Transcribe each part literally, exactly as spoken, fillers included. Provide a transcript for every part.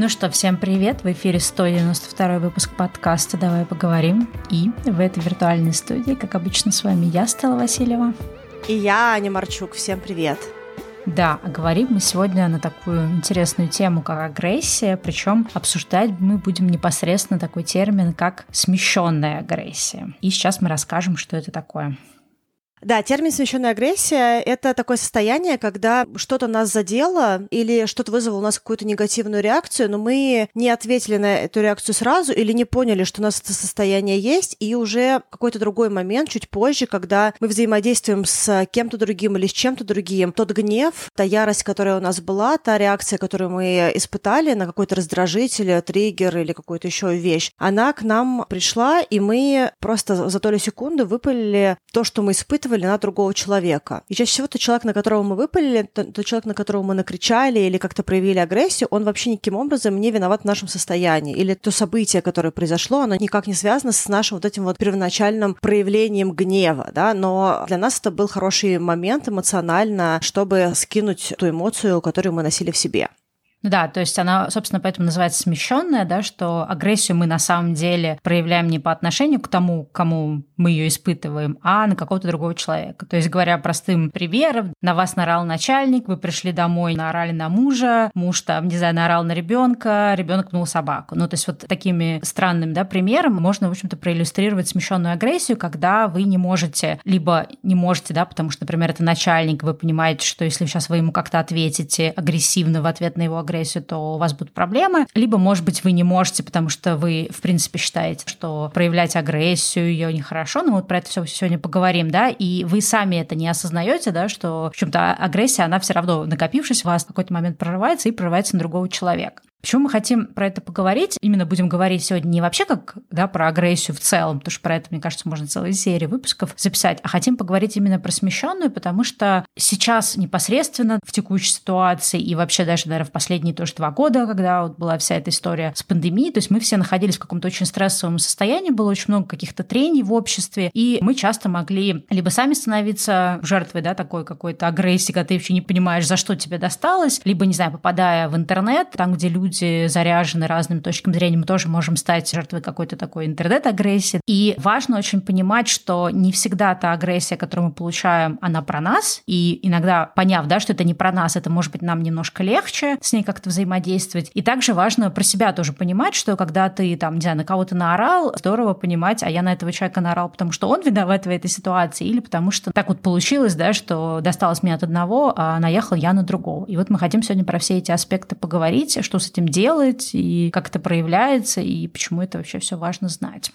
Ну что, всем привет! В эфире сто девяносто второй выпуск подкаста «Давай поговорим». И в этой виртуальной студии, как обычно, с вами я, Стелла Васильева. И я, Аня Марчук. Всем привет! Да, а говорим мы сегодня на такую интересную тему, как агрессия, причем обсуждать мы будем непосредственно такой термин, как смещенная агрессия. И сейчас мы расскажем, что это такое. Да, термин «смещенная агрессия» — это такое состояние, когда что-то нас задело или что-то вызвало у нас какую-то негативную реакцию, но мы не ответили на эту реакцию сразу или не поняли, что у нас это состояние есть, и уже какой-то другой момент, чуть позже, когда мы взаимодействуем с кем-то другим или с чем-то другим, тот гнев, та ярость, которая у нас была, та реакция, которую мы испытали на какой-то раздражитель, триггер или какую-то еще вещь, она к нам пришла, и мы просто за долю секунды выпалили то, что мы испытывали, на другого человека. И чаще всего тот человек, на которого мы выпалили, тот человек, на которого мы накричали или как-то проявили агрессию, он вообще никаким образом не виноват в нашем состоянии. Или то событие, которое произошло, оно никак не связано с нашим вот этим вот первоначальным проявлением гнева, да, но для нас это был хороший момент эмоционально, чтобы скинуть ту эмоцию, которую мы носили в себе. Да, то есть она, собственно, поэтому называется смещенная, да, что агрессию мы на самом деле проявляем не по отношению к тому, кому мы ее испытываем, а на какого-то другого человека. То есть, говоря простым примером, на вас наорал начальник, вы пришли домой, наорали на мужа, муж там, не знаю, наорал на ребенка, ребенок пнул собаку. Ну, то есть вот такими странными, да, примерами можно, в общем-то, проиллюстрировать смещенную агрессию, когда вы не можете, либо не можете, да, потому что, например, это начальник, вы понимаете, что если сейчас вы ему как-то ответите агрессивно в ответ на его агрессию, агрессию, то у вас будут проблемы. Либо, может быть, вы не можете, потому что вы, в принципе, считаете, что проявлять агрессию ее нехорошо. Но мы вот про это все сегодня поговорим, да, и вы сами это не осознаете, да, что, в общем-то, агрессия, она все равно, накопившись, у вас в какой-то момент прорывается и прорывается на другого человека. Почему мы хотим про это поговорить? Именно будем говорить сегодня не вообще как, да, про агрессию в целом, потому что про это, мне кажется, можно целую серию выпусков записать, а хотим поговорить именно про смещенную, потому что сейчас непосредственно в текущей ситуации и вообще даже, наверное, в последние тоже два года, когда вот была вся эта история с пандемией, то есть мы все находились в каком-то очень стрессовом состоянии, было очень много каких-то трений в обществе, и мы часто могли либо сами становиться жертвой, да, такой какой-то агрессии, когда ты еще не понимаешь, за что тебе досталось, либо, не знаю, попадая в интернет, там, где люди люди заряжены разными точками зрения, мы тоже можем стать жертвой какой-то такой интернет-агрессии. И важно очень понимать, что не всегда та агрессия, которую мы получаем, она про нас. И иногда, поняв, да, что это не про нас, это может быть нам немножко легче с ней как-то взаимодействовать. И также важно про себя тоже понимать, что когда ты там, не знаю, на кого-то наорал, здорово понимать, а я на этого человека наорал, потому что он виноват в этой ситуации, или потому что так вот получилось, да, что досталось меня от одного, а наехал я на другого. И вот мы хотим сегодня про все эти аспекты поговорить, что с этим делать, и как это проявляется, и почему это вообще все важно знать.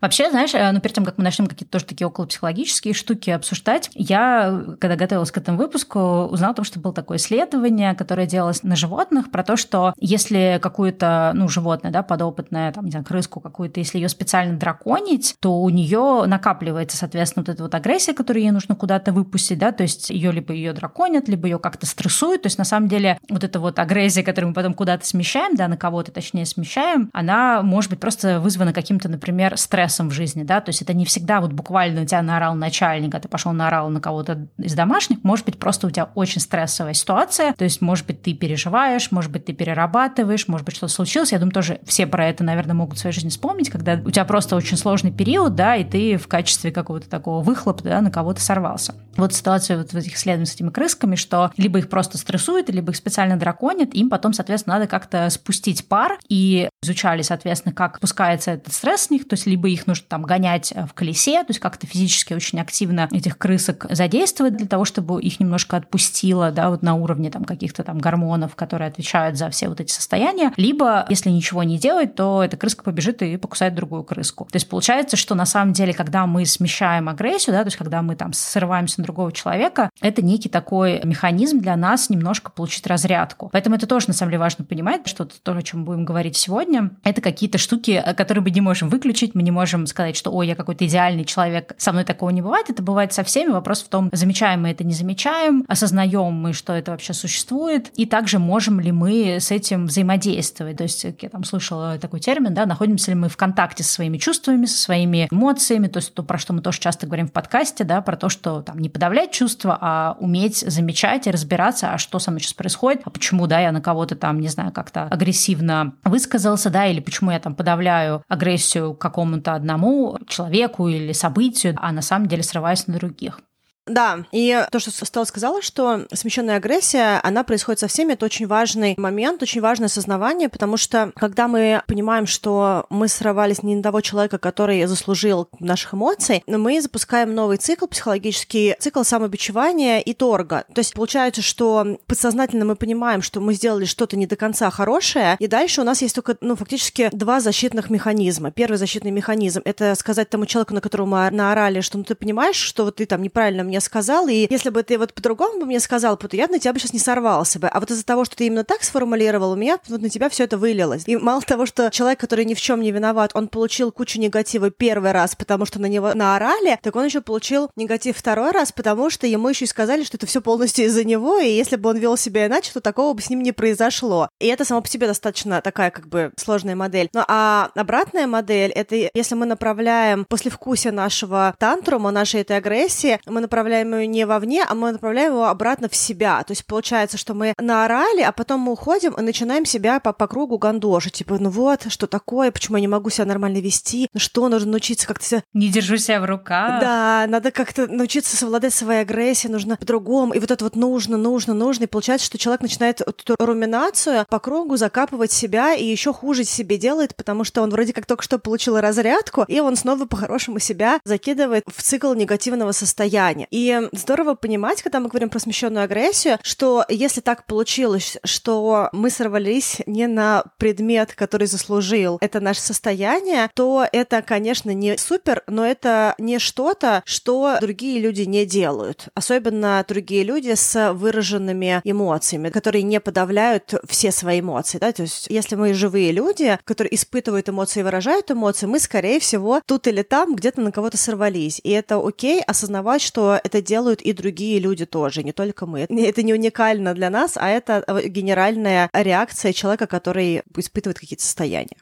Вообще, знаешь, ну, перед тем, как мы начнем какие-то тоже такие околопсихологические штуки обсуждать, я, когда готовилась к этому выпуску, узнала о том, что было такое исследование, которое делалось на животных, про то, что если какое-то, ну, животное, да, подопытное, там, не знаю, крыску какую-то, если ее специально драконить, то у нее накапливается, соответственно, вот эта вот агрессия, которую ей нужно куда-то выпустить, да, то есть ее либо ее драконят, либо ее как-то стрессуют, то есть на самом деле вот эта вот агрессия, которую мы потом куда-то смещаем, да, на кого-то, точнее, смещаем, она может быть просто вызвана каким-то, например, стрессом в жизни, да, то есть это не всегда вот буквально у тебя наорал начальник, а ты пошел наорал на кого-то из домашних, может быть, просто у тебя очень стрессовая ситуация, то есть, может быть, ты переживаешь, может быть, ты перерабатываешь, может быть, что-то случилось, я думаю, тоже все про это, наверное, могут в своей жизни вспомнить, когда у тебя просто очень сложный период, да, и ты в качестве какого-то такого выхлопа, да, на кого-то сорвался. Вот ситуация вот в этих исследованиях с этими крысками, что либо их просто стрессуют, либо их специально драконят, им потом, соответственно, надо как-то спустить пар, и изучали, соответственно, как спускается этот стресс с них, то есть либо их нужно там гонять в колесе, то есть как-то физически очень активно этих крысок задействовать для того, чтобы их немножко отпустило, да, вот на уровне там каких-то там гормонов, которые отвечают за все вот эти состояния. Либо, если ничего не делать, то эта крыска побежит и покусает другую крыску. То есть получается, что на самом деле, когда мы смещаем агрессию, да, то есть когда мы там срываемся на другого человека, это некий такой механизм для нас немножко получить разрядку. Поэтому это тоже, на самом деле, важно понимать, что то, о чем мы будем говорить сегодня, это какие-то штуки, которые мы не можем выключить, мы не можем сказать, что «Ой, я какой-то идеальный человек», со мной такого не бывает, это бывает со всеми. Вопрос в том, замечаем мы это, не замечаем, осознаем мы, что это вообще существует, и также можем ли мы с этим взаимодействовать. То есть я там слышала такой термин, да, находимся ли мы в контакте со своими чувствами, со своими эмоциями, то есть то, про что мы тоже часто говорим в подкасте, да, про то, что там не подавлять чувства, а уметь замечать и разбираться, а что со мной сейчас происходит, а почему, да, я на кого-то там, не знаю, как-то агрессивно высказался, да, или почему я там подавляю агрессию к какому-то одному человеку или событию, а на самом деле срываюсь на других. Да, и то, что Стелла сказала, что смещенная агрессия, она происходит со всеми, это очень важный момент, очень важное осознавание, потому что, когда мы понимаем, что мы срывались не на того человека, который заслужил наших эмоций, мы запускаем новый цикл, психологический цикл самобичевания и торга. То есть получается, что подсознательно мы понимаем, что мы сделали что-то не до конца хорошее, и дальше у нас есть только, ну, фактически два защитных механизма. Первый защитный механизм — это сказать тому человеку, на которого мы наорали, что, ну, ты понимаешь, что вот ты там неправильно мне сказал, и если бы ты вот по-другому бы мне сказал, то я на тебя бы сейчас не сорвался бы. А вот из-за того, что ты именно так сформулировал, у меня вот на тебя все это вылилось. И мало того, что человек, который ни в чем не виноват, он получил кучу негатива первый раз, потому что на него наорали, так он еще получил негатив второй раз, потому что ему еще и сказали, что это все полностью из-за него, и если бы он вел себя иначе, то такого бы с ним не произошло. И это само по себе достаточно такая как бы сложная модель. Ну а обратная модель, это если мы направляем послевкусие нашего тантрума, нашей этой агрессии, мы направляем направляем ее не вовне, а мы направляем его обратно в себя. То есть получается, что мы наорали, а потом мы уходим и начинаем себя по, по кругу гандошить. Типа, ну вот, что такое, почему я не могу себя нормально вести, ну что, нужно научиться как-то себя... Не держу себя в руках. Да, надо как-то научиться совладать своей агрессией, нужно по-другому. И вот это вот нужно, нужно, нужно. И получается, что человек начинает эту руминацию по кругу закапывать себя и еще хуже себе делает, потому что он вроде как только что получил разрядку, и он снова по-хорошему себя закидывает в цикл негативного состояния. И здорово понимать, когда мы говорим про смещенную агрессию, что если так получилось, что мы сорвались не на предмет, который заслужил это наше состояние, то это, конечно, не супер, но это не что-то, что другие люди не делают. Особенно другие люди с выраженными эмоциями, которые не подавляют все свои эмоции. Да? То есть если мы живые люди, которые испытывают эмоции и выражают эмоции, мы, скорее всего, тут или там где-то на кого-то сорвались. И это окей осознавать, что это делают и другие люди тоже, не только мы. Это не уникально для нас, а это генеральная реакция человека, который испытывает какие-то состояния.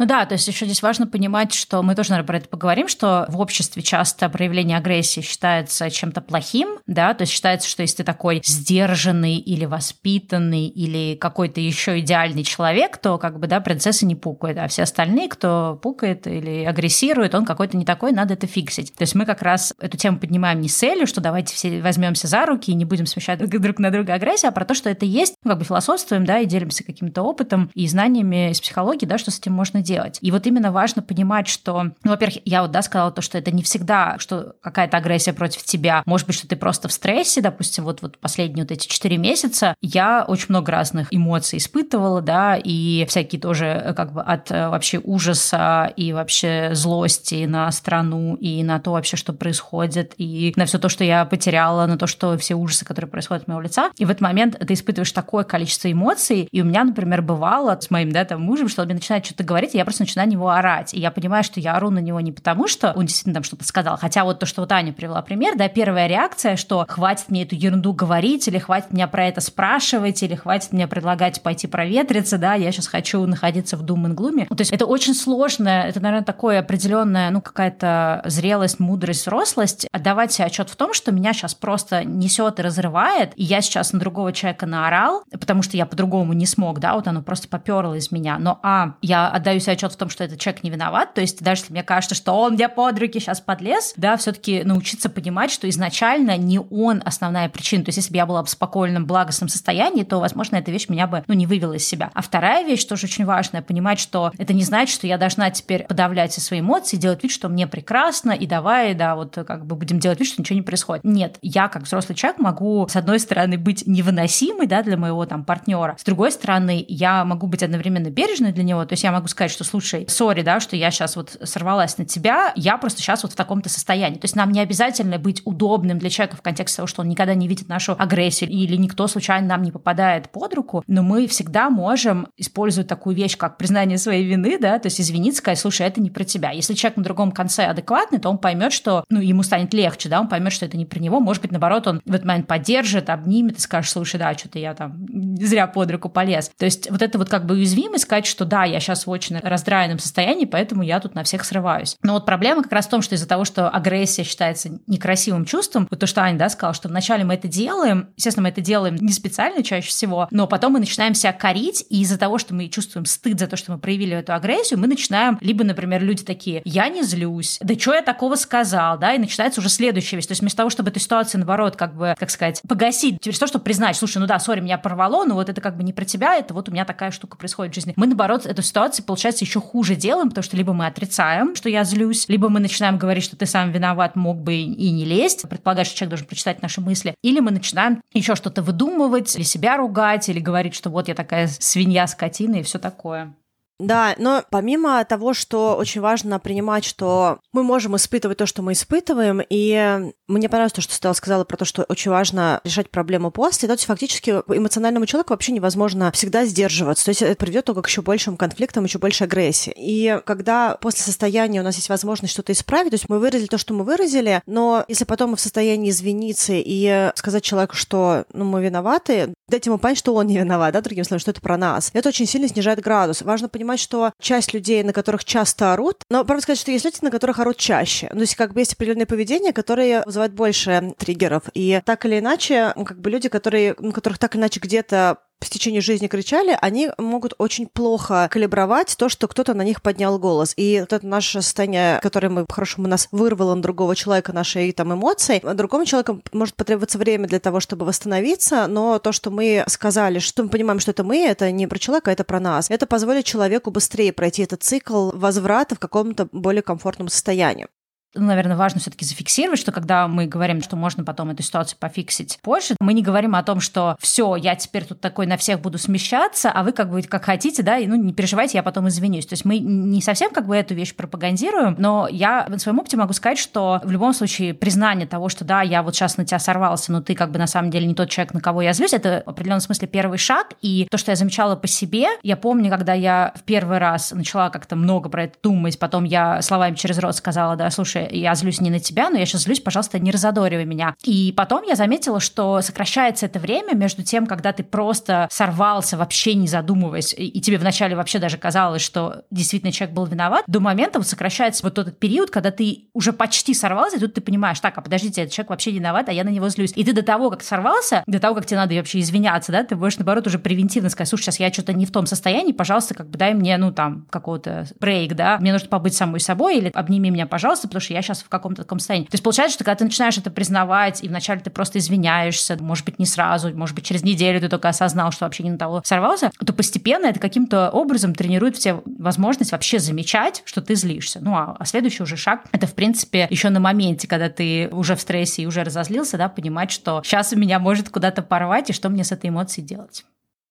Ну да, то есть еще здесь важно понимать, что мы тоже, наверное, про это поговорим, что в обществе часто проявление агрессии считается чем-то плохим, да, то есть считается, что если ты такой сдержанный или воспитанный или какой-то еще идеальный человек, то как бы, да, принцесса не пукает, а все остальные, кто пукает или агрессирует, он какой-то не такой, надо это фиксить. То есть мы как раз эту тему поднимаем не с целью, что давайте все возьмемся за руки и не будем смещать друг на друга агрессию, а про то, что это есть, ну, как бы философствуем, да, и делимся каким-то опытом и знаниями из психологии, да, что с этим можно делать. делать. И вот именно важно понимать, что, ну, во-первых, я вот, да, сказала то, что это не всегда, что какая-то агрессия против тебя, может быть, что ты просто в стрессе, допустим, вот, вот последние вот эти четыре месяца я очень много разных эмоций испытывала, да, и всякие тоже как бы от вообще ужаса и вообще злости на страну и на то вообще, что происходит, и на все то, что я потеряла, на то, что все ужасы, которые происходят от моего лица. И в этот момент ты испытываешь такое количество эмоций, и у меня, например, бывало с моим, да, там, мужем, что он мне начинает что-то говорить, я просто начинаю на него орать. И я понимаю, что я ору на него не потому, что он действительно там что-то сказал, хотя вот то, что вот Аня привела пример, да, первая реакция, что хватит мне эту ерунду говорить, или хватит меня про это спрашивать, или хватит мне предлагать пойти проветриться, да, я сейчас хочу находиться в doom and gloom. То есть это очень сложно, это, наверное, такое определенная, ну, какая-то зрелость, мудрость, взрослость, отдавать себе отчет в том, что меня сейчас просто несет и разрывает, и я сейчас на другого человека наорал, потому что я по-другому не смог, да, вот оно просто поперло из меня. Но, а, я отдаю себе отчет в том, что этот человек не виноват, то есть даже если мне кажется, что он мне под руки сейчас подлез, да, все-таки научиться понимать, что изначально не он основная причина, то есть если бы я была в спокойном, благостном состоянии, то, возможно, эта вещь меня бы, ну, не вывела из себя. А вторая вещь, тоже очень важная, понимать, что это не значит, что я должна теперь подавлять все свои эмоции, делать вид, что мне прекрасно, и давай, да, вот как бы будем делать вид, что ничего не происходит. Нет, я как взрослый человек могу, с одной стороны, быть невыносимой, да, для моего там партнера, с другой стороны, я могу быть одновременно бережной для него, то есть я могу сказать, что, слушай, сори, да, что я сейчас вот сорвалась на тебя, я просто сейчас вот в таком-то состоянии. То есть нам не обязательно быть удобным для человека в контексте того, что он никогда не видит нашу агрессию или никто случайно нам не попадает под руку, но мы всегда можем использовать такую вещь, как признание своей вины, да, то есть извиниться, сказать, слушай, это не про тебя. Если человек на другом конце адекватный, то он поймет, что, ну, ему станет легче, да, он поймет, что это не про него, может быть, наоборот, он в этот момент поддержит, обнимет и скажет, слушай, да, что-то я там зря под руку полез. То есть вот это вот как бы уязвимость, сказать, что да, я сейчас очень сильно раздраенном состоянии, поэтому я тут на всех срываюсь. Но вот проблема как раз в том, что из-за того, что агрессия считается некрасивым чувством, вот то, что Аня, да, сказала, что вначале мы это делаем, естественно, мы это делаем не специально чаще всего, но потом мы начинаем себя корить, и из-за того, что мы чувствуем стыд за то, что мы проявили эту агрессию, мы начинаем, либо, например, люди такие: я не злюсь, да что я такого сказал, да, и начинается уже следующая вещь. То есть вместо того, чтобы эту ситуацию, наоборот, как бы, как сказать, погасить, то, чтобы признать: слушай, ну да, сори, меня порвало, но вот это как бы не про тебя, это вот у меня такая штука происходит в жизни. Мы, наоборот, эту ситуацию, получается, еще хуже делаем, потому что либо мы отрицаем, что я злюсь, либо мы начинаем говорить, что ты сам виноват, мог бы и не лезть, предполагая, что человек должен прочитать наши мысли, или мы начинаем еще что-то выдумывать, или себя ругать, или говорить, что вот я такая свинья, скотина и все такое. Да, но помимо того, что очень важно принимать, что мы можем испытывать то, что мы испытываем, и мне понравилось то, что Стелла сказала про то, что очень важно решать проблему после, то есть фактически эмоциональному человеку вообще невозможно всегда сдерживаться, то есть это приведет только к еще большим конфликтам, еще больше агрессии. И когда после состояния у нас есть возможность что-то исправить, то есть мы выразили то, что мы выразили, но если потом мы в состоянии извиниться и сказать человеку, что ну, мы виноваты, дать ему понять, что он не виноват, да, другим словом, что это про нас, это очень сильно снижает градус. Важно понимать, что часть людей, на которых часто орут, но правда сказать, что есть люди, на которых орут чаще. То есть как бы есть определенные поведения, которые вызывают больше триггеров. И так или иначе, как бы люди, которые, на которых так или иначе где-то в течение жизни кричали, они могут очень плохо калибровать то, что кто-то на них поднял голос. И вот это наше состояние, которое мы, по-хорошему, нас вырвало на другого человека, наши там эмоции, другому человеку может потребоваться время для того, чтобы восстановиться, но то, что мы сказали, что мы понимаем, что это мы, это не про человека, это про нас. Это позволит человеку быстрее пройти этот цикл возврата в каком-то более комфортном состоянии. Наверное, важно все-таки зафиксировать, что когда мы говорим, что можно потом эту ситуацию пофиксить позже, мы не говорим о том, что все, я теперь тут такой на всех буду смещаться, а вы как бы как хотите, да, и ну не переживайте, я потом извинюсь. То есть мы не совсем как бы эту вещь пропагандируем, но я на своем опыте могу сказать, что в любом случае признание того, что да, я вот сейчас на тебя сорвался, но ты как бы на самом деле не тот человек, на кого я злюсь, это в определенном смысле первый шаг. И то, что я замечала по себе, я помню, когда я в первый раз начала как-то много про это думать, потом я словами через рот сказала, да, слушай, я злюсь не на тебя, но я сейчас злюсь, пожалуйста, не разодоривай меня. И потом я заметила, что сокращается это время между тем, когда ты просто сорвался, вообще не задумываясь, и тебе вначале вообще даже казалось, что действительно человек был виноват, до момента вот сокращается вот тот период, когда ты уже почти сорвался, и тут ты понимаешь: так, а подождите, этот человек вообще виноват, а я на него злюсь. И ты до того, как сорвался, до того, как тебе надо вообще извиняться, да, ты будешь, наоборот, уже превентивно сказать: слушай, сейчас я что-то не в том состоянии, пожалуйста, как бы дай мне, ну, там, какого-то брейк, да, мне нужно побыть самой собой, или обними меня, пожалуйста, потому что я сейчас в каком-то таком состоянии. То есть получается, что когда ты начинаешь это признавать, и вначале ты просто извиняешься, может быть, не сразу, может быть, через неделю ты только осознал, что вообще не на того сорвался, то постепенно это каким-то образом тренирует в тебе возможность вообще замечать, что ты злишься. Ну, а следующий уже шаг — это, в принципе, еще на моменте, когда ты уже в стрессе и уже разозлился, да, понимать, что сейчас меня может куда-то порвать, и что мне с этой эмоцией делать.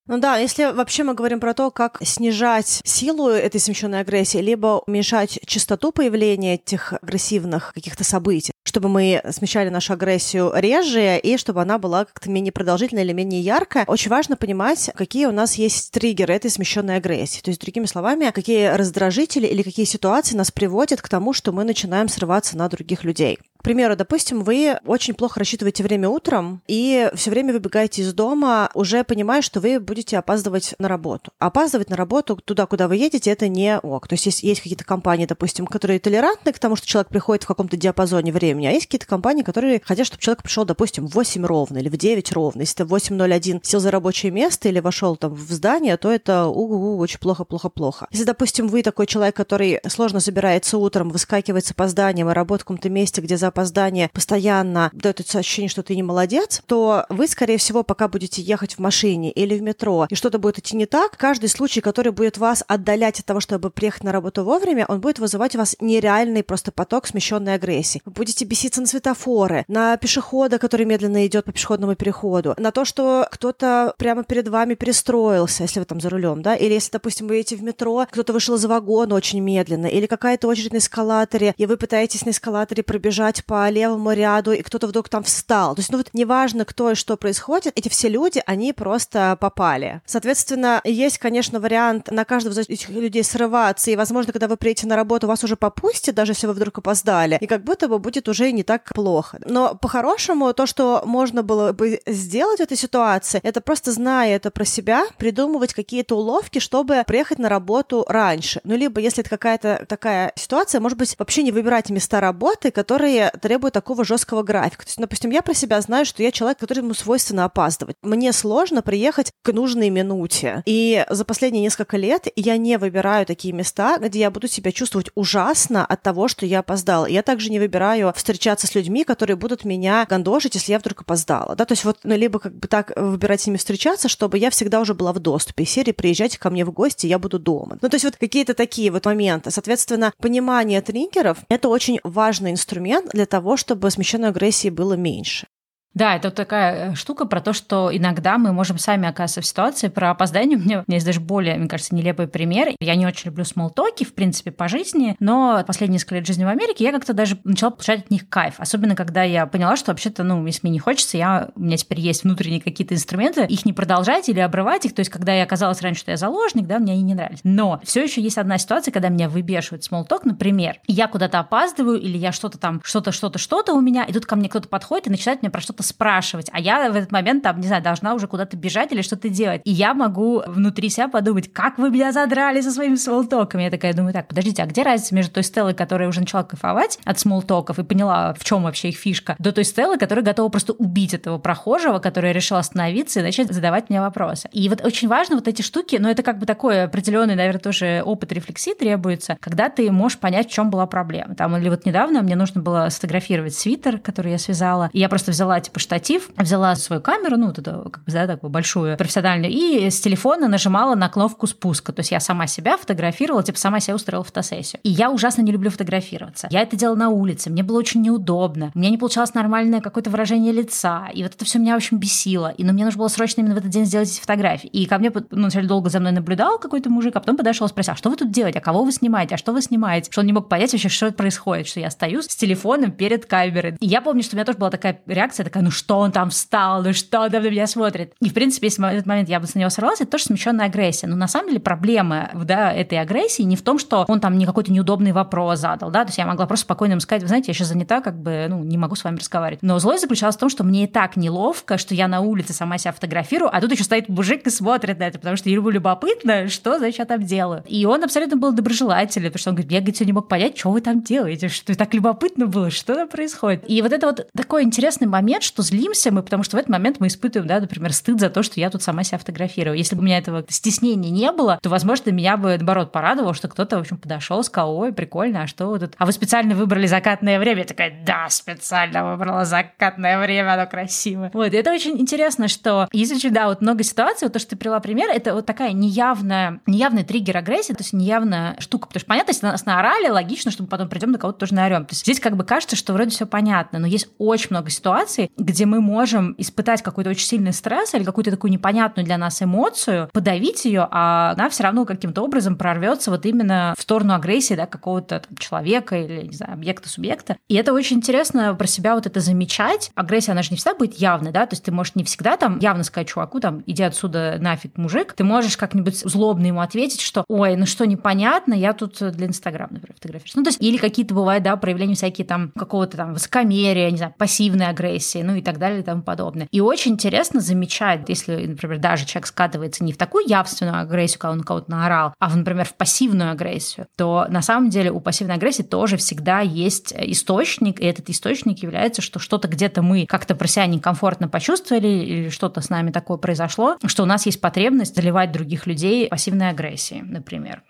Ну да, если вообще мы говорим про то, как снижать силу этой смещенной агрессии, либо уменьшать частоту появления этих агрессивных каких-то событий, чтобы мы смещали нашу агрессию реже и чтобы она была как-то менее продолжительная или менее яркая, очень важно понимать, какие у нас есть триггеры этой смещенной агрессии. То есть, другими словами, какие раздражители или какие ситуации нас приводят к тому, что мы начинаем срываться на других людей. К примеру, допустим, вы очень плохо рассчитываете время утром и все время выбегаете из дома, уже понимая, что вы будете опаздывать на работу. Опаздывать на работу туда, куда вы едете, это не ок. То есть, есть, есть какие-то компании, допустим, которые толерантны к тому, что человек приходит в каком-то диапазоне времени, а есть какие-то компании, которые хотят, чтобы человек пришел, допустим, в восемь ровно или в девять ровно. Если ты в восемь ноль один сел за рабочее место или вошел там в здание, то это у-у-у, очень плохо-плохо-плохо. Если, допустим, вы такой человек, который сложно собирается утром, выскакивает с опозданием и работает в каком-то месте, где за опоздание постоянно дает ощущение, что ты не молодец, то вы, скорее всего, пока будете ехать в машине или в метро, и что-то будет идти не так, каждый случай, который будет вас отдалять от того, чтобы приехать на работу вовремя, он будет вызывать у вас нереальный просто поток смещенной агрессии. Вы будете беситься на светофоры, на пешехода, который медленно идет по пешеходному переходу, на то, что кто-то прямо перед вами перестроился, если вы там за рулем, да, или если, допустим, вы едете в метро, кто-то вышел из вагона очень медленно, или какая-то очередь на эскалаторе, и вы пытаетесь на эскалаторе пробежать гулять по левому ряду, и кто-то вдруг там встал. То есть, ну вот неважно, кто и что происходит, эти все люди, они просто попали. Соответственно, есть, конечно, вариант на каждого из этих людей срываться, и, возможно, когда вы приедете на работу, вас уже попустят, даже если вы вдруг опоздали, и как будто бы будет уже не так плохо. Но по-хорошему, то, что можно было бы сделать в этой ситуации, это просто, зная это про себя, придумывать какие-то уловки, чтобы приехать на работу раньше. Ну, либо, если это какая-то такая ситуация, может быть, вообще не выбирать места работы, которые требуют такого жесткого графика. То есть, допустим, я про себя знаю, что я человек, которому свойственно опаздывать. Мне сложно приехать к нужной минуте. И за последние несколько лет я не выбираю такие места, где я буду себя чувствовать ужасно от того, что я опоздала. Я также не выбираю встречаться с людьми, которые будут меня гандошить, если я вдруг опоздала. Да, то есть вот, ну, либо как бы так выбирать с ними встречаться, чтобы я всегда уже была в доступе. Из серии «Приезжайте ко мне в гости, я буду дома». Ну, то есть вот какие-то такие вот моменты. Соответственно, понимание триггеров – это очень важный инструмент для того, чтобы смещенной агрессии было меньше. Да, это вот такая штука про то, что иногда мы можем сами оказаться в ситуации. Про опоздание у меня, у меня есть даже более, мне кажется, нелепый пример. Я не очень люблю смоллтоки, в принципе, по жизни, но последние несколько лет жизни в Америке я как-то даже начала получать от них кайф. Особенно, когда я поняла, что вообще-то, ну, если мне не хочется, я, у меня теперь есть внутренние какие-то инструменты, их не продолжать или обрывать их. То есть, когда я оказалась раньше, что я заложник, да, мне они не нравились. Но все еще есть одна ситуация, когда меня выбешивает смоллток, например, я куда-то опаздываю или я что-то там, что-то, что-то, что-то у меня, и тут ко мне кто-то подходит и начинает мне про что-то спрашивать, а я в этот момент, там, не знаю, должна уже куда-то бежать или что-то делать. И я могу внутри себя подумать, как вы меня задрали со своими смоллтоками. Я такая думаю, так, подождите, а где разница между той Стеллой, которая уже начала кайфовать от смоллтоков и поняла, в чем вообще их фишка, до той Стеллы, которая готова просто убить этого прохожего, который решил остановиться и начать задавать мне вопросы. И вот очень важно вот эти штуки, но это как бы такой определенный, наверное, тоже опыт рефлексии требуется, когда ты можешь понять, в чем была проблема. Там, или вот недавно мне нужно было сфотографировать свитер, который я связала, и я просто взяла типа штатив, взяла свою камеру, ну, вот эту, как бы, да, такую большую, профессиональную, и с телефона нажимала на кнопку спуска. То есть я сама себя фотографировала, типа сама себя устроила фотосессию. И я ужасно не люблю фотографироваться. Я это делала на улице, мне было очень неудобно, у меня не получалось нормальное какое-то выражение лица, и вот это все меня очень бесило. И, но ну, мне нужно было срочно именно в этот день сделать эти фотографии. И ко мне, ну, вначале долго за мной наблюдал какой-то мужик, а потом подошел и спросил, а что вы тут делаете, а кого вы снимаете, а что вы снимаете? Что он не мог понять вообще, что происходит, что я стою с телефоном перед камерой. И я помню, что у меня тоже была такая реакция, я такая, ну что он там встал, ну что он там на меня смотрит. И, в принципе, если в этот момент я бы на него сорвалась, это тоже смещенная агрессия. Но на самом деле проблема, да, этой агрессии не в том, что он там не какой-то неудобный вопрос задал, да, то есть я могла просто спокойно ему сказать, вы знаете, я сейчас занята, как бы, ну, не могу с вами разговаривать. Но злость заключалась в том, что мне и так неловко, что я на улице сама себя фотографирую, а тут еще стоит мужик и смотрит на это, потому что я люблю любопытно, что, значит, я там делаю. И он абсолютно был доброжелательный, потому что он говорит, я, говорит, не мог понять, что вы там делаете, что так любопытно было, что там происходит. И вот это вот такой интересный момент, что злимся мы, потому что в этот момент мы испытываем, да, например, стыд за то, что я тут сама себя фотографирую. Если бы у меня этого стеснения не было, то, возможно, меня бы, наоборот, порадовало, что кто-то, в общем, подошел, сказал, ой, прикольно, а что вы тут? А вы специально выбрали закатное время? Я такая, да, специально выбрала закатное время, оно красивое. Вот, и это очень интересно, что если, да, вот много ситуаций, вот то, что ты привела пример, это вот такая неявная, неявный триггер агрессии, то есть неявная штука, потому что, понятно, если нас наорали, логично, что мы потом придем на кого-то тоже наорем. То есть здесь как бы кажется, что вроде все понятно, но есть очень много ситуаций, где мы можем испытать какой-то очень сильный стресс или какую-то такую непонятную для нас эмоцию, подавить ее, а она все равно каким-то образом прорвется вот именно в сторону агрессии, да, какого-то там человека или, не знаю, объекта, субъекта. И это очень интересно про себя вот это замечать. Агрессия, она же не всегда будет явной, да, то есть ты можешь не всегда там явно сказать чуваку, там, иди отсюда нафиг, мужик, ты можешь как-нибудь злобно ему ответить, что, ой, ну что, непонятно, я тут для Инстаграма, например, фотографируюсь. Ну, то есть, или какие-то бывают, да, проявления всякие там какого-то там высокомерия, не знаю, пассивной агрессии, ну и так далее и тому подобное. И очень интересно замечать, если, например, даже человек скатывается не в такую явственную агрессию, когда он кого-то наорал, а, например, в пассивную агрессию, то на самом деле у пассивной агрессии тоже всегда есть источник, и этот источник является, что что-то где-то мы как-то про себя некомфортно почувствовали или что-то с нами такое произошло, что у нас есть потребность заливать других людей пассивной агрессией, например.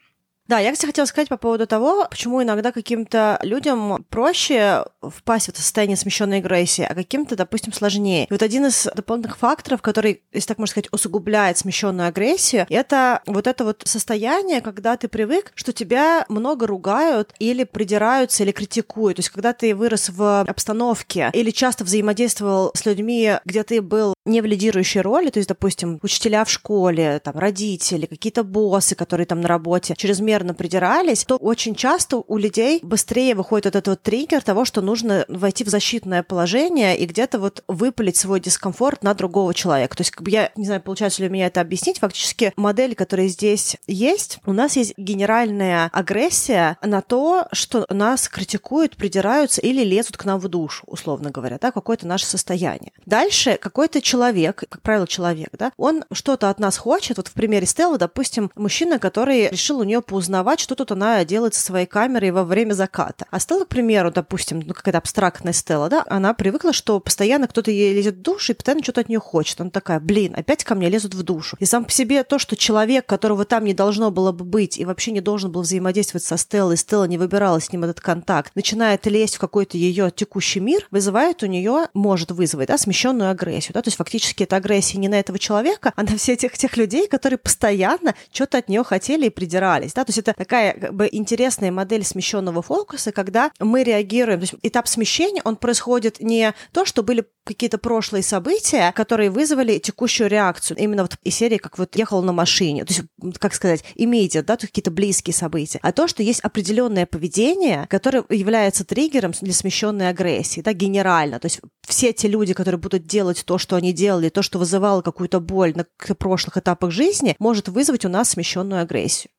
Да, я, кстати, хотела сказать по поводу того, почему иногда каким-то людям проще впасть в это состояние смещенной агрессии, а каким-то, допустим, сложнее. И вот один из дополнительных факторов, который, если так можно сказать, усугубляет смещенную агрессию, это вот это вот состояние, когда ты привык, что тебя много ругают или придираются, или критикуют. То есть когда ты вырос в обстановке или часто взаимодействовал с людьми, где ты был не в лидирующей роли, то есть, допустим, учителя в школе, там, родители, какие-то боссы, которые там на работе чрезмерно придирались, то очень часто у людей быстрее выходит этот вот триггер того, что нужно войти в защитное положение и где-то вот выпалить свой дискомфорт на другого человека. То есть, как бы я не знаю, получается ли у меня это объяснить, фактически модели, которые здесь есть, у нас есть генеральная агрессия на то, что нас критикуют, придираются или лезут к нам в душу, условно говоря, да, какое-то наше состояние. Дальше какой-то человек Человек, как правило, человек, да, он что-то от нас хочет. Вот в примере Стеллы, допустим, мужчина, который решил у нее поузнавать, что тут она делает со своей камерой во время заката. А Стелла, к примеру, допустим, ну, какая-то абстрактная Стелла, да, она привыкла, что постоянно кто-то ей лезет в душу и постоянно что-то от нее хочет. Она такая, блин, опять ко мне лезут в душу. И сам по себе то, что человек, которого там не должно было бы быть и вообще не должен был взаимодействовать со Стеллой, и Стелла не выбирала с ним этот контакт, начинает лезть в какой-то ее текущий мир, вызывает у нее, может вызвать, да, смещенную агрессию, да, то есть фактически это агрессия не на этого человека, а на всех тех, тех людей, которые постоянно что-то от нее хотели и придирались. Да? То есть это такая как бы интересная модель смещенного фокуса, когда мы реагируем. То есть этап смещения, он происходит не то, что были какие-то прошлые события, которые вызвали текущую реакцию. Именно вот из серии, как вот ехал на машине. То есть, как сказать, immediate, да, какие-то близкие события. А то, что есть определенное поведение, которое является триггером для смещенной агрессии, да, генерально. То есть все те люди, которые будут делать то, что они делали, то, что вызывало какую-то боль на прошлых этапах жизни, может вызвать у нас смещенную агрессию.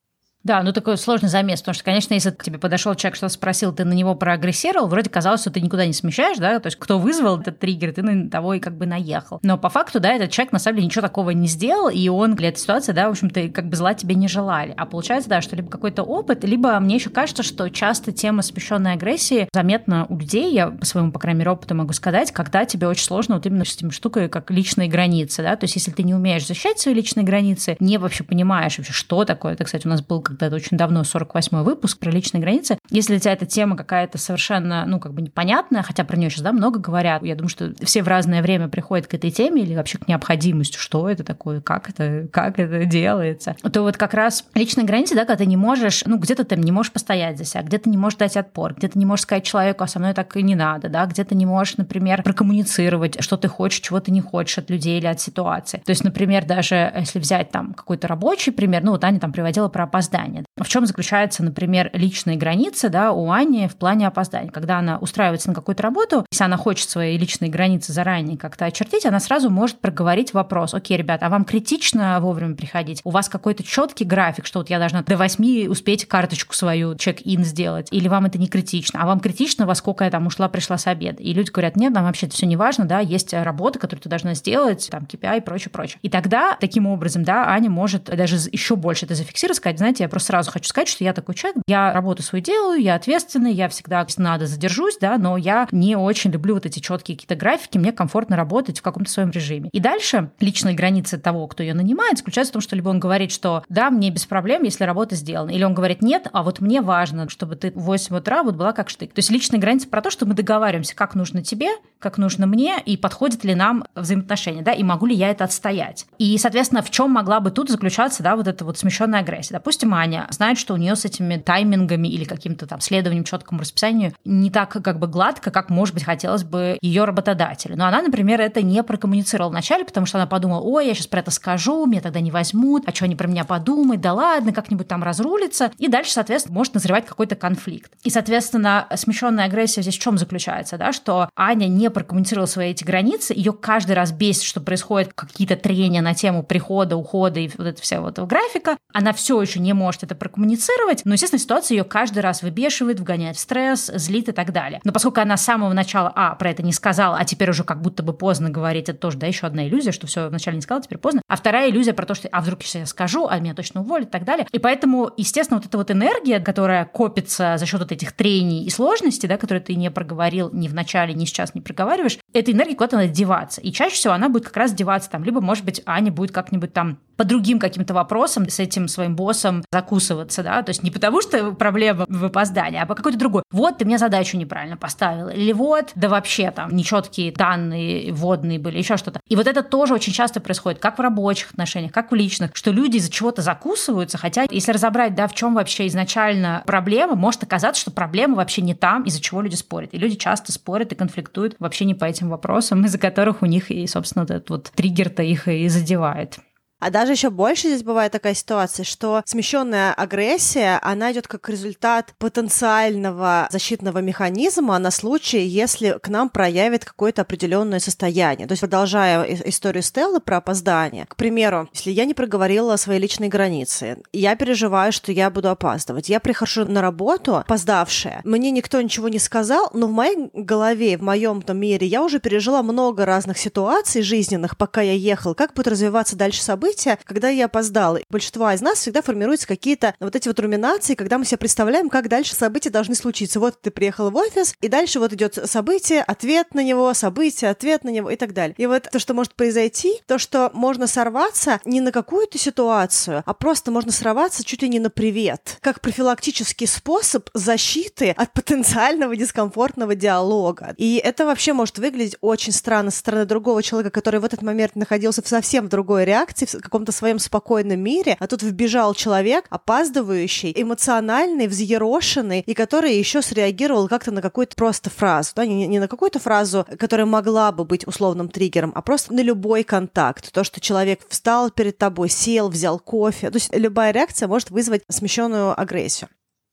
Да, ну такой сложный замес, потому что, конечно, если к тебе подошел человек, что-то спросил, ты на него проагрессировал, вроде казалось, что ты никуда не смещаешь, да, то есть кто вызвал этот триггер, ты на того и как бы наехал. Но по факту, да, этот человек на самом деле ничего такого не сделал, и он, для этой ситуации, да, в общем-то, как бы зла тебе не желали. А получается, да, что либо какой-то опыт, либо мне еще кажется, что часто тема смещенной агрессии заметна у людей, я по своему, по крайней мере, опыту могу сказать, когда тебе очень сложно вот именно с этими штуками, как личные границы, да, то есть если ты не умеешь защищать свои личные границы, не вообще понимаешь вообще, что такое, это, кстати, у нас был когда-то очень давно, сорок восьмой выпуск про личные границы. Если для тебя эта тема какая-то совершенно, ну, как бы непонятная, хотя про нее сейчас, да, много говорят, я думаю, что все в разное время приходят к этой теме или вообще к необходимости, что это такое, как это, как это делается, то вот как раз личные границы, да, когда ты не можешь, ну, где-то ты не можешь постоять за себя, где-то не можешь дать отпор, где-то не можешь сказать человеку, а со мной так и не надо, да, где-то не можешь, например, прокоммуницировать, что ты хочешь, чего ты не хочешь от людей или от ситуации. То есть, например, даже если взять там какой-то рабочий пример, ну, вот Аня там приводила про опоздание. В чем заключаются, например, личные границы, да, у Ани в плане опоздания? Когда она устраивается на какую-то работу, если она хочет свои личные границы заранее как-то очертить, она сразу может проговорить вопрос. Окей, ребят, а вам критично вовремя приходить? У вас какой-то четкий график, что вот я должна до восьми успеть карточку свою, чек-ин сделать? Или вам это не критично? А вам критично, во сколько я там ушла, пришла с обеда? И люди говорят, нет, нам вообще это все не важно, да, есть работа, которую ты должна сделать, там, кей пи ай и прочее, прочее. И тогда, таким образом, да, Аня может даже еще больше это зафиксировать, сказать, знаете, я просто сразу хочу сказать, что я такой человек, я работу свою делаю, я ответственный, я всегда, если надо, задержусь, да, но я не очень люблю вот эти четкие какие-то графики, мне комфортно работать в каком-то своем режиме. И дальше личные границы того, кто ее нанимает, заключаются в том, что либо он говорит, что да, мне без проблем, если работа сделана, или он говорит, нет, а вот мне важно, чтобы ты в восемь утра вот была как штык. То есть личные границы про то, что мы договариваемся, как нужно тебе, как нужно мне, и подходит ли нам взаимоотношения, да, и могу ли я это отстоять. И, соответственно, в чем могла бы тут заключаться, да, вот эта вот смещенная агрессия. Допустим, Аня знает, что у нее с этими таймингами или каким-то там следованием четкому расписанию не так как бы гладко, как, может быть, хотелось бы ее работодателю. Но она, например, это не прокоммуницировала вначале, потому что она подумала, ой, я сейчас про это скажу, меня тогда не возьмут, а что они про меня подумают, да ладно, как-нибудь там разрулится. И дальше, соответственно, может назревать какой-то конфликт. И, соответственно, смещенная агрессия здесь в чем заключается, да, что Аня не прокоммуницировала свои эти границы, ее каждый раз бесит, что происходят какие-то трения на тему прихода, ухода и вот этого всего этого графика. Она все еще не может это прокоммуницировать, но, естественно, ситуация ее каждый раз выбешивает, вгоняет в стресс, злит и так далее. Но поскольку она с самого начала, а, про это не сказала, а теперь уже как будто бы поздно говорить, это тоже, да, еще одна иллюзия, что все вначале не сказала, теперь поздно. А вторая иллюзия про то, что, а вдруг я скажу, а меня точно уволят и так далее. И поэтому, естественно, вот эта вот энергия, которая копится за счет вот этих трений и сложностей, да, которые ты не проговорил ни в начале, ни сейчас не проговариваешь, эта энергия куда-то надо деваться. И чаще всего она будет как раз деваться там, либо, может быть, Аня будет как-нибудь там по другим каким-то вопросам с этим своим боссом закусываться, да, то есть не потому что проблема в опоздании, а по какой-то другой. Вот ты мне задачу неправильно поставила, или вот, да вообще там нечеткие данные вводные были, еще что-то. И вот это тоже очень часто происходит, как в рабочих отношениях, как в личных, что люди из-за чего-то закусываются, хотя если разобрать, да, в чем вообще изначально проблема, может оказаться, что проблема вообще не там, из-за чего люди спорят. И люди часто спорят и конфликтуют вообще не по этим вопросам, из-за которых у них и, собственно, вот этот вот триггер-то их и задевает. А даже еще больше здесь бывает такая ситуация, что смещенная агрессия, она идет как результат потенциального защитного механизма на случай, если к нам проявит какое-то определенное состояние. То есть, продолжая историю Стеллы про опоздание, к примеру, если я не проговорила свои личные границы, я переживаю, что я буду опаздывать, я прихожу на работу опоздавшая, мне никто ничего не сказал, но в моей голове, в моем там мире я уже пережила много разных ситуаций жизненных, пока я ехала, как будет развиваться дальше события, когда я опоздала. Большинство из нас всегда формируются какие-то вот эти вот руминации, когда мы себе представляем, как дальше события должны случиться. Вот ты приехал в офис, и дальше вот идет событие, ответ на него, событие, ответ на него и так далее. И вот то, что может произойти, то, что можно сорваться не на какую-то ситуацию, а просто можно сорваться чуть ли не на привет, как профилактический способ защиты от потенциального дискомфортного диалога. И это вообще может выглядеть очень странно со стороны другого человека, который в этот момент находился в совсем другой реакции, в каком-то своем спокойном мире, а тут вбежал человек, опаздывающий, эмоциональный, взъерошенный, и который еще среагировал как-то на какую-то просто фразу, да, не, не на какую-то фразу, которая могла бы быть условным триггером, а просто на любой контакт. То, что человек встал перед тобой, сел, взял кофе. То есть любая реакция может вызвать смещенную агрессию.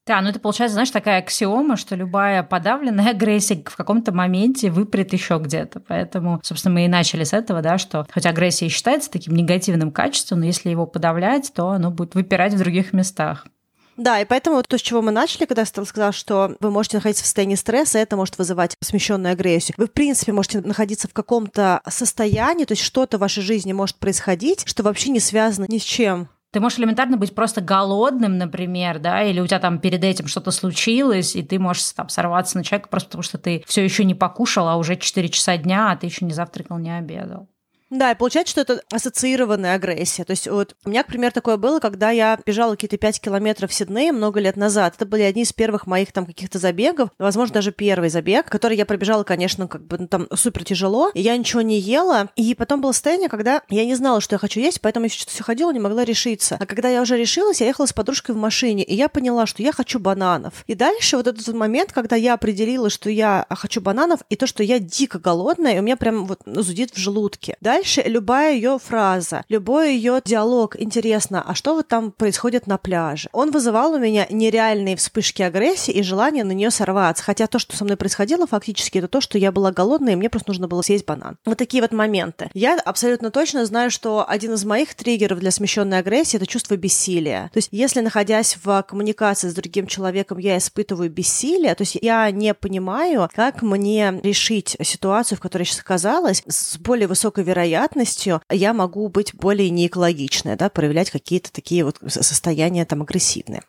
Да, ну это получается, знаешь, такая аксиома, что любая подавленная агрессия в каком-то моменте выпрет еще где-то. Поэтому, собственно, мы и начали с этого, да, что хоть агрессия и считается таким негативным качеством, но если его подавлять, то оно будет выпирать в других местах. Да, и поэтому вот то, с чего мы начали, когда я сказала, что вы можете находиться в состоянии стресса, это может вызывать смещенную агрессию. Вы, в принципе, можете находиться в каком-то состоянии, то есть что-то в вашей жизни может происходить, что вообще не связано ни с чем. Ты можешь элементарно быть просто голодным, например, да, или у тебя там перед этим что-то случилось, и ты можешь там сорваться на человека просто потому, что ты все еще не покушал, а уже четыре часа дня, а ты еще не завтракал, не обедал. Да, и получается, что это ассоциированная агрессия. То есть вот у меня, к примеру, такое было, когда я бежала какие-то пять километров в Сиднее много лет назад. Это были одни из первых моих там каких-то забегов, возможно, даже первый забег, который я пробежала, конечно, как бы ну, там супер тяжело, и я ничего не ела. И потом было состояние, когда я не знала, что я хочу есть, поэтому я что-то все ходила, не могла решиться. А когда я уже решилась, я ехала с подружкой в машине, и я поняла, что я хочу бананов. И дальше вот этот момент, когда я определила, что я хочу бананов, и то, что я дико голодная, и у меня прям вот зудит в желудке. Дальше любая ее фраза, любой ее диалог, интересно, а что вот там происходит на пляже? Он вызывал у меня нереальные вспышки агрессии и желание на нее сорваться. Хотя то, что со мной происходило фактически, это то, что я была голодная, и мне просто нужно было съесть банан. Вот такие вот моменты. Я абсолютно точно знаю, что один из моих триггеров для смещенной агрессии – это чувство бессилия. То есть если, находясь в коммуникации с другим человеком, я испытываю бессилие, то есть я не понимаю, как мне решить ситуацию, в которой я сейчас оказалась, с более высокой вероятностью, вероятностью я могу быть более неэкологичной, да, проявлять какие-то такие вот состояния там агрессивные.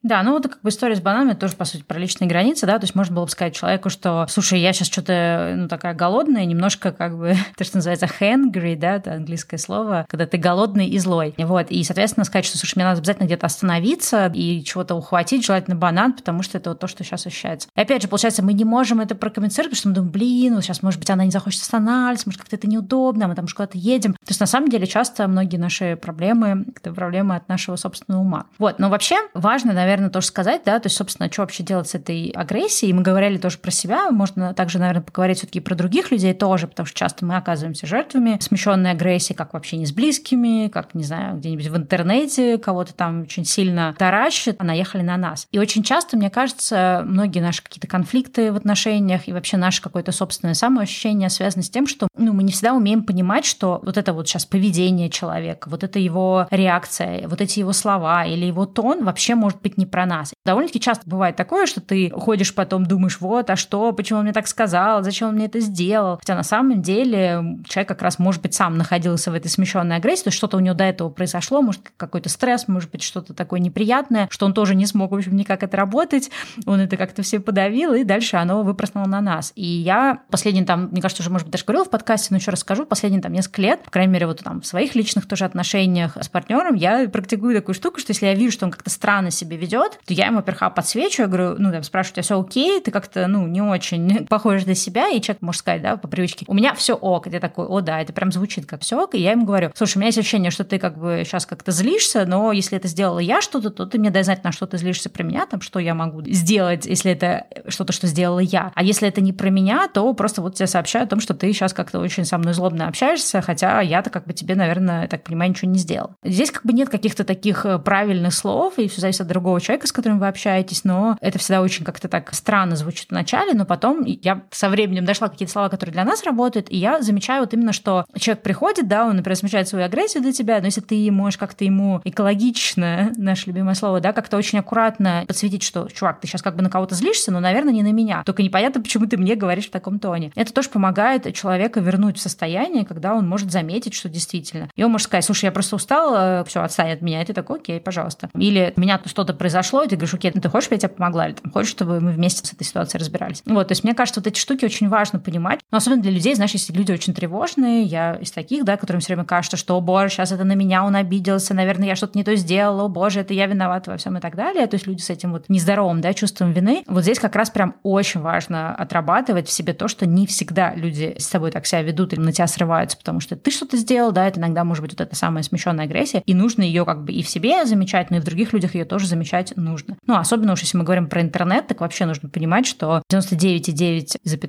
Да, ну вот как бы история с бананами тоже, по сути, про личные границы, да, то есть можно было бы сказать человеку, что, слушай, я сейчас что-то, ну, такая голодная, немножко как бы, то, что называется hangry, да, это английское слово, когда ты голодный и злой, вот, и, соответственно, сказать, что, слушай, мне надо обязательно где-то остановиться и чего-то ухватить, желательно банан, потому что это вот то, что сейчас ощущается. И опять же, получается, мы не можем это прокомментировать, потому что мы думаем, блин, вот сейчас, может быть, она не захочет останавливаться, может, как-то это неудобно, мы там уж куда-то едем. То есть, на самом деле, часто многие наши проблемы, это проблемы от нашего собственного ума. Вот, но вообще важно, наверное, Наверное, тоже сказать, да, то есть, собственно, что вообще делать с этой агрессией. И мы говорили тоже про себя, можно также, наверное, поговорить все-таки про других людей тоже, потому что часто мы оказываемся жертвами смещенной агрессии, как в общении с близкими, как, не знаю, где-нибудь в интернете кого-то там очень сильно таращит, а наехали на нас. И очень часто, мне кажется, многие наши какие-то конфликты в отношениях и вообще наше какое-то собственное самоощущение связано с тем, что ну, мы не всегда умеем понимать, что вот это вот сейчас поведение человека, вот это его реакция, вот эти его слова или его тон вообще может быть не про нас. Довольно-таки часто бывает такое, что ты ходишь потом, думаешь, вот, а что, почему он мне так сказал, зачем он мне это сделал. Хотя на самом деле человек как раз, может быть, сам находился в этой смещенной агрессии, то есть что-то у него до этого произошло, может, какой-то стресс, может быть, что-то такое неприятное, что он тоже не смог, в общем, никак отработать, он это как-то все подавил, и дальше оно выпроснуло на нас. И я последний там, мне кажется, уже, может быть, даже говорила в подкасте, но еще раз скажу, последние там несколько лет, по крайней мере, вот там в своих личных тоже отношениях с партнером я практикую такую штуку, что если я вижу, что он как-то странно себя ведет, то я ему, во-первых, подсвечу, я говорю, ну, там, спрашиваю, у тебя все окей, ты как-то, ну, не очень похож на себя, и человек, может сказать, да, по привычке, у меня все ок, и я такой, о, да, это прям звучит как все ок, и я ему говорю, слушай, у меня есть ощущение, что ты как бы сейчас как-то злишься, но если это сделала я что-то, то ты мне дай знать, на что ты злишься про меня, там, что я могу сделать, если это что-то, что сделала я, а если это не про меня, то просто вот тебе сообщаю о том, что ты сейчас как-то очень со мной злобно общаешься, хотя я-то как бы тебе, наверное, так понимаю, ничего не сделала. Здесь как бы нет каких-то таких правильных слов, и все зависит от другого человека, с которым вы общаетесь, но это всегда очень как-то так странно звучит вначале, но потом я со временем дошла какие-то слова, которые для нас работают, и я замечаю вот именно, что человек приходит, да, он, например, смещает свою агрессию для тебя, но если ты можешь как-то ему экологично, наше любимое слово, да, как-то очень аккуратно подсветить, что, чувак, ты сейчас как бы на кого-то злишься, но, наверное, не на меня. Только непонятно, почему ты мне говоришь в таком тоне. Это тоже помогает человека вернуть в состояние, когда он может заметить, что действительно. И он может сказать, слушай, я просто устала, все, отстань от меня. И ты такой, окей, пожалуйста. Или у меня тут что-то произошло, и ты говоришь, окей, ну ты хочешь, чтобы я тебе помогла? Или там, хочешь, чтобы мы вместе с этой ситуацией разбирались? Вот, то есть мне кажется, вот эти штуки очень важно понимать. Но особенно для людей, знаешь, если люди очень тревожные, я из таких, да, которым все время кажется, что, о боже, сейчас это на меня, он обиделся, наверное, я что-то не то сделала, о боже, это я виновата во всем и так далее. То есть люди с этим вот нездоровым, да, чувством вины. Вот здесь как раз прям очень важно отрабатывать в себе то, что не всегда люди с тобой так себя ведут или на тебя срываются, потому что ты что-то сделал, да, это иногда может быть вот эта самая смещенная агрессия, и нужно ее как бы и в себе замечать, но и в других людях ее тоже замечать нужно. Ну, особенно уж если мы говорим про интернет, так вообще нужно понимать, что девяносто девять целых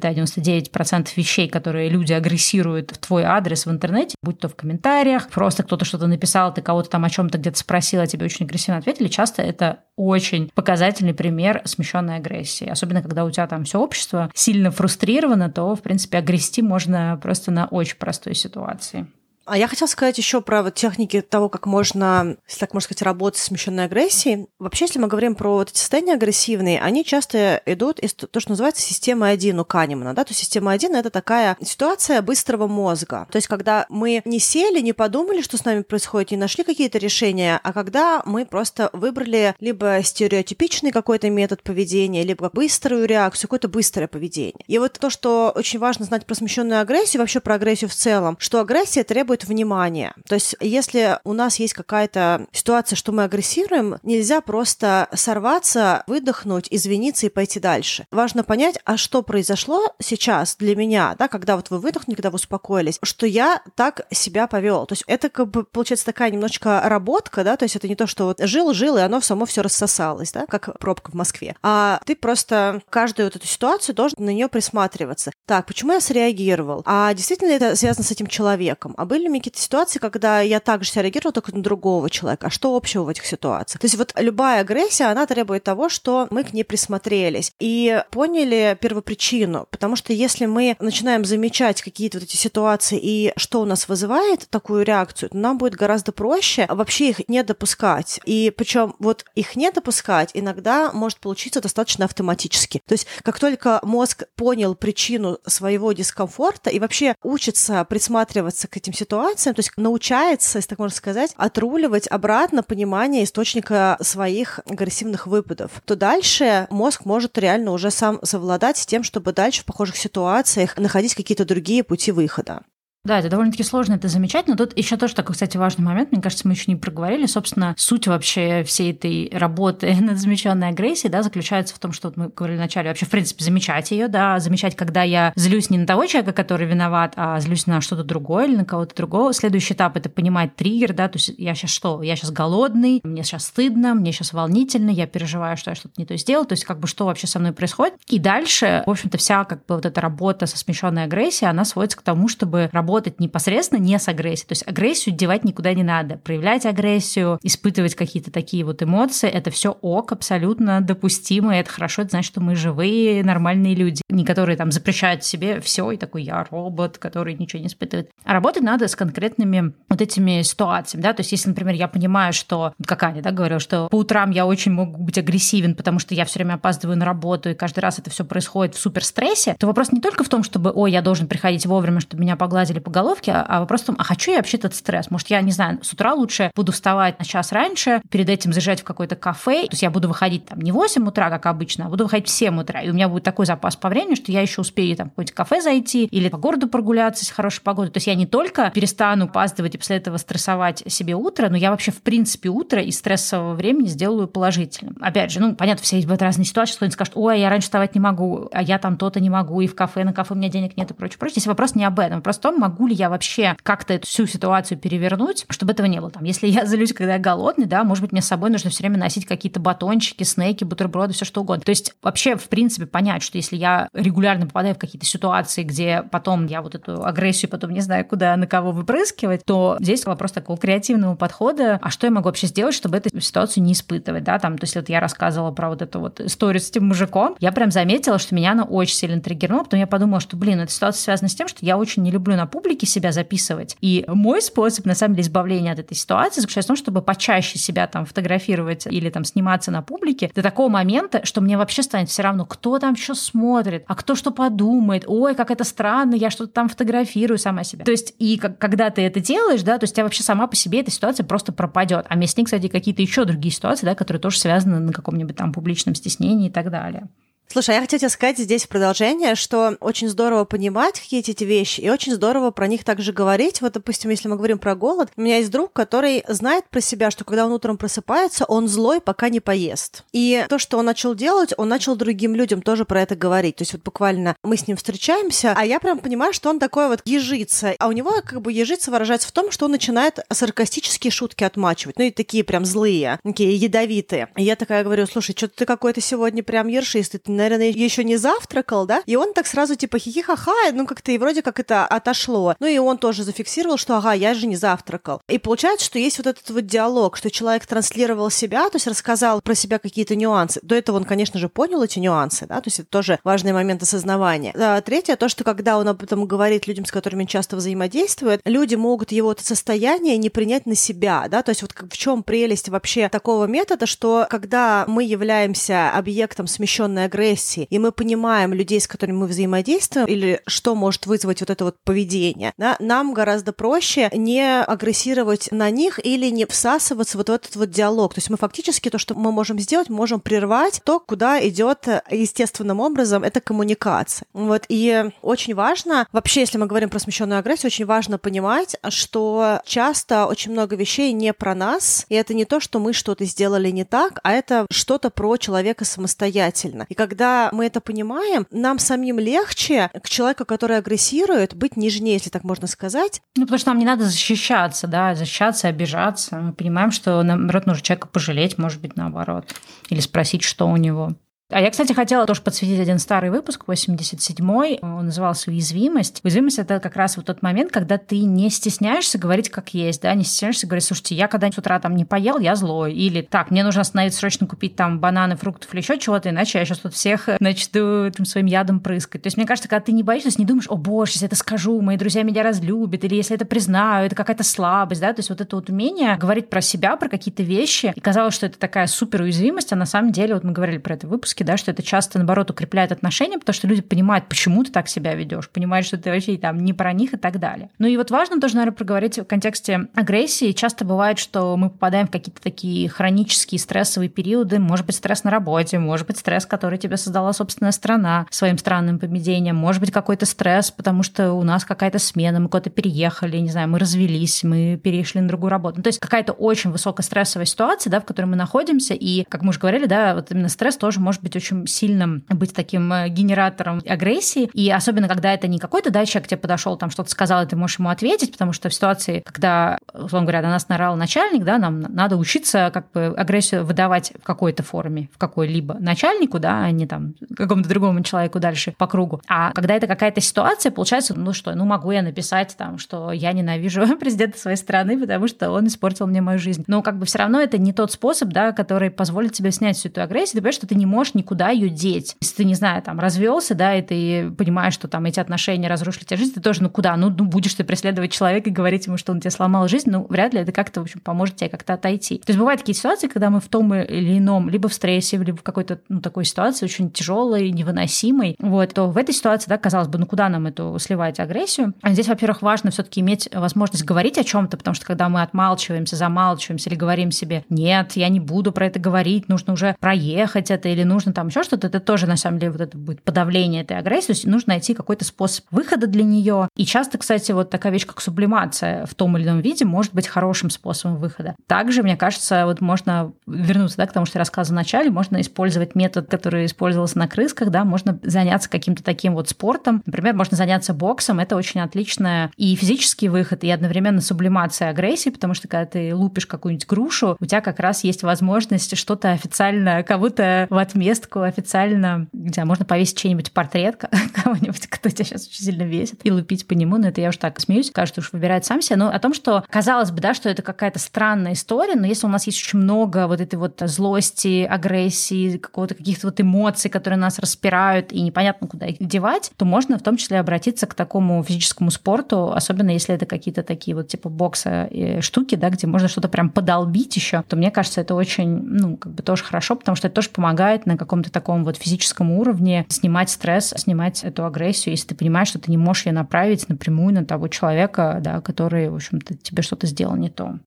девять десятых процента вещей, которые люди агрессируют в твой адрес в интернете, будь то в комментариях, просто кто-то что-то написал, ты кого-то там о чем-то где-то спросил, а тебе очень агрессивно ответили, часто это очень показательный пример смещенной агрессии. Особенно, когда у тебя там все общество сильно фрустрировано, то, в принципе, агрести можно просто на очень простой ситуации. А я хотела сказать еще про вот техники того, как можно, если так можно сказать, работать с смещенной агрессией. Вообще, если мы говорим про вот эти состояния агрессивные, они часто идут из того, что называется системой один у Канемана. Да? То есть система один – это такая ситуация быстрого мозга. То есть когда мы не сели, не подумали, что с нами происходит, не нашли какие-то решения, а когда мы просто выбрали либо стереотипичный какой-то метод поведения, либо быструю реакцию, какое-то быстрое поведение. И вот то, что очень важно знать про смещенную агрессию, вообще про агрессию в целом, что агрессия требует внимание. То есть если у нас есть какая-то ситуация, что мы агрессируем, нельзя просто сорваться, выдохнуть, извиниться и пойти дальше. Важно понять, а что произошло сейчас для меня, да, когда вот вы выдохнули, когда вы успокоились, что я так себя повел. То есть это как бы получается такая немножечко работка, да, то есть это не то, что вот жил-жил, и оно само все рассосалось, да, как пробка в Москве. А ты просто каждую вот эту ситуацию должен на нее присматриваться. Так, почему я среагировал? А действительно ли это связано с этим человеком? А были какие-то ситуации, когда я также себя реагировала только на другого человека. А что общего в этих ситуациях? То есть вот любая агрессия, она требует того, что мы к ней присмотрелись и поняли первопричину. Потому что если мы начинаем замечать какие-то вот эти ситуации и что у нас вызывает такую реакцию, то нам будет гораздо проще вообще их не допускать. И причем вот их не допускать иногда может получиться достаточно автоматически. То есть как только мозг понял причину своего дискомфорта и вообще учится присматриваться к этим ситуациям, то есть научается, если так можно сказать, отруливать обратно понимание источника своих агрессивных выпадов, то дальше мозг может реально уже сам совладать с тем, чтобы дальше в похожих ситуациях находить какие-то другие пути выхода. Да, это довольно-таки сложно это замечать, но тут еще тоже такой, кстати, важный момент, мне кажется, мы еще не проговорили, собственно, суть вообще всей этой работы над замеченной агрессией, да, заключается в том, что вот мы говорили вначале, вообще, в принципе, замечать ее, да, замечать, когда я злюсь не на того человека, который виноват, а злюсь на что-то другое или на кого-то другого. Следующий этап – это понимать триггер, да, то есть я сейчас что? Я сейчас голодный, мне сейчас стыдно, мне сейчас волнительно, я переживаю, что я что-то не то сделал, то есть как бы что вообще со мной происходит. И дальше, в общем-то, вся как бы вот эта работа со смещенной агрессией, она сводится к тому, чтобы работать работать непосредственно не с агрессией. То есть агрессию девать никуда не надо. Проявлять агрессию, испытывать какие-то такие вот эмоции, это все ок, абсолютно допустимо, и это хорошо, это значит, что мы живые, нормальные люди, не которые там запрещают себе все, и такой я робот, который ничего не испытывает. А работать надо с конкретными вот этими ситуациями, да, то есть если, например, я понимаю, что, как Аня, да, говорила, что по утрам я очень могу быть агрессивен, потому что я все время опаздываю на работу, и каждый раз это все происходит в суперстрессе, то вопрос не только в том, чтобы, ой, я должен приходить вовремя, чтобы меня погладили по головке, а вопрос в том, а хочу я вообще этот стресс? Может, я, не знаю, с утра лучше буду вставать на час раньше, перед этим заезжать в какое-то кафе, то есть я буду выходить там не в восемь утра, как обычно, а буду выходить в семь утра, и у меня будет такой запас по времени, что я еще успею там в какое-то кафе зайти или по городу прогуляться с хорошей погодой. То есть я не только перестану опаздывать и после этого стрессовать себе утро, но я вообще в принципе утро из стрессового времени сделаю положительным. Опять же, ну, понятно, все будут разные ситуации, кто-нибудь скажет, ой, я раньше вставать не могу, а я там то-то не могу, и в кафе, на кафе у меня денег нет и прочее, прочее. Здесь вопрос не об этом, вопрос в том, могу ли я вообще как-то эту всю ситуацию перевернуть, чтобы этого не было. Там, если я злюсь, когда я голодный, да, может быть, мне с собой нужно все время носить какие-то батончики, снеки, бутерброды, все что угодно. То есть вообще, в принципе, понять, что если я регулярно попадаю в какие-то ситуации, где потом я вот эту агрессию потом не знаю, куда, на кого выпрыскивать, то здесь вопрос такого креативного подхода, а что я могу вообще сделать, чтобы эту ситуацию не испытывать, да, там, то есть вот я рассказывала про вот эту вот историю с этим мужиком, я прям заметила, что меня она очень сильно триггернула, потом я подумала, что, блин, эта ситуация связана с тем, что я очень не люблю на публике себя записывать, и мой способ, на самом деле, избавления от этой ситуации заключается в том, чтобы почаще себя там фотографировать или там сниматься на публике до такого момента, что мне вообще станет все равно, кто там что смотрит, а кто что подумает, ой, как это странно, я что-то там фотографирую сама себя. То есть, и как, когда ты это делаешь, да, то есть у тебя вообще сама по себе эта ситуация просто пропадет. А вместе с ней, кстати, какие-то еще другие ситуации, да, которые тоже связаны на каком-нибудь там публичном стеснении и так далее. Слушай, я хотела тебе сказать здесь в продолжение, что очень здорово понимать какие-то эти вещи, и очень здорово про них также говорить. Вот, допустим, если мы говорим про голод, у меня есть друг, который знает про себя, что когда он утром просыпается, он злой, пока не поест. И то, что он начал делать, он начал другим людям тоже про это говорить. То есть вот буквально мы с ним встречаемся, а я прям понимаю, что он такой вот ежица. А у него как бы ежица выражается в том, что он начинает саркастические шутки отмачивать. Ну и такие прям злые, такие ядовитые. И я такая говорю, слушай, что-то ты какой-то сегодня прям ершистый, ты наверное, еще не завтракал, да? И он так сразу типа хихихаха, ну как-то и вроде как это отошло. Ну и он тоже зафиксировал, что ага, я же не завтракал. И получается, что есть вот этот вот диалог, что человек транслировал себя, то есть рассказал про себя какие-то нюансы. До этого он, конечно же, понял эти нюансы, да? То есть это тоже важный момент осознавания. А третье, то, что когда он об этом говорит людям, с которыми часто взаимодействует, люди могут его это состояние не принять на себя, да? То есть вот в чем прелесть вообще такого метода, что когда мы являемся объектом смещенной агрессии, и мы понимаем людей, с которыми мы взаимодействуем, или что может вызвать вот это вот поведение, да, нам гораздо проще не агрессировать на них или не всасываться вот в этот вот диалог. То есть мы фактически то, что мы можем сделать, можем прервать то, куда идет естественным образом эта коммуникация. Вот, и очень важно, вообще, если мы говорим про смещенную агрессию, очень важно понимать, что часто очень много вещей не про нас, и это не то, что мы что-то сделали не так, а это что-то про человека самостоятельно. И когда Когда мы это понимаем, нам самим легче к человеку, который агрессирует, быть нежнее, если так можно сказать. Ну, потому что нам не надо защищаться, да, защищаться, обижаться. Мы понимаем, что нам нужно человека пожалеть, может быть, наоборот, или спросить, что у него. А я, кстати, хотела тоже подсветить один старый выпуск, восемьдесят седьмой, он назывался «Уязвимость». Уязвимость – это как раз вот тот момент, когда ты не стесняешься говорить как есть, да, не стесняешься говорить, слушайте, я когда с утра там не поел, я злой, или так, мне нужно остановиться срочно купить там бананы, фруктов или еще чего-то, иначе я сейчас тут всех начну там, своим ядом прыскать. То есть мне кажется, когда ты не боишься, не думаешь, о боже, если это скажу, мои друзья меня разлюбят, или если это признаю, это какая-то слабость, да, то есть вот это вот умение говорить про себя, про какие-то вещи, и казалось, что это такая суперуязвимость, а на самом деле, вот мы говорили про это в выпуске, да, что это часто, наоборот, укрепляет отношения, потому что люди понимают, почему ты так себя ведешь, понимают, что ты вообще там не про них и так далее. Ну и вот важно тоже, наверное, проговорить в контексте агрессии. Часто бывает, что мы попадаем в какие-то такие хронические стрессовые периоды, может быть, стресс на работе, может быть, стресс, который тебе создала собственная страна своим странным поведением, может быть, какой-то стресс, потому что у нас какая-то смена, мы куда-то переехали, не знаю, мы развелись, мы перешли на другую работу. Ну, то есть какая-то очень высокострессовая ситуация, да, в которой мы находимся, и, как мы уже говорили, да, вот именно стресс тоже может быть быть очень сильным, быть таким генератором агрессии. И особенно, когда это не какой-то, да, человек к тебе подошел, там что-то сказал, и ты можешь ему ответить, потому что в ситуации, когда, условно говоря, на нас наорал начальник, да, нам надо учиться как бы агрессию выдавать в какой-то форме, в какой-либо начальнику, да, а не там какому-то другому человеку дальше по кругу. А когда это какая-то ситуация, получается, ну что, ну могу я написать там, что я ненавижу президента своей страны, потому что он испортил мне мою жизнь. Но как бы все равно это не тот способ, да, который позволит тебе снять всю эту агрессию. Ты понимаешь, что ты не можешь никуда ее деть. Если ты, не знаю, там развелся, да, и ты понимаешь, что там эти отношения разрушили тебе жизнь, ты тоже, ну куда? Ну, ну будешь ты преследовать человека и говорить ему, что он тебе сломал жизнь, ну вряд ли это как-то, в общем, поможет тебе как-то отойти. То есть бывают такие ситуации, когда мы в том или ином, либо в стрессе, либо в какой-то, ну, такой ситуации очень тяжелой, невыносимой, вот, то в этой ситуации, да, казалось бы, ну куда нам эту сливать агрессию? Здесь, во-первых, важно все-таки иметь возможность говорить о чем-то, потому что когда мы отмалчиваемся, замалчиваемся или говорим себе, нет, я не буду про это говорить, нужно уже проехать это или нужно там еще что-то, это тоже, на самом деле, вот это будет подавление этой агрессии, то есть нужно найти какой-то способ выхода для нее. И часто, кстати, вот такая вещь, как сублимация в том или ином виде может быть хорошим способом выхода. Также, мне кажется, вот можно вернуться, да, к тому, что я рассказывала вначале, можно использовать метод, который использовался на крысках, да, можно заняться каким-то таким вот спортом, например, можно заняться боксом, это очень отличная и физический выход, и одновременно сублимация агрессии, потому что когда ты лупишь какую-нибудь грушу, у тебя как раз есть возможность что-то официально, кого-то в отместку официально, не знаю, можно повесить чей-нибудь портрет кого-нибудь, кто тебя сейчас очень сильно весит, и лупить по нему, но это я уж так смеюсь, кажется, уж выбирает сам себя, но о том, что казалось бы, да, что это какая-то странная история, но если у нас есть очень много вот этой вот злости, агрессии, какого-то каких-то вот эмоций, которые нас распирают, и непонятно, куда их девать, то можно в том числе обратиться к такому физическому спорту, особенно если это какие-то такие вот типа бокса и штуки, да, где можно что-то прям подолбить еще, то мне кажется, это очень, ну, как бы тоже хорошо, потому что это тоже помогает на каком-то таком вот физическом уровне снимать стресс, снимать эту агрессию, если ты понимаешь, что ты не можешь ее направить напрямую на того человека, да, который, в общем-то, тебе что-то сделал не то.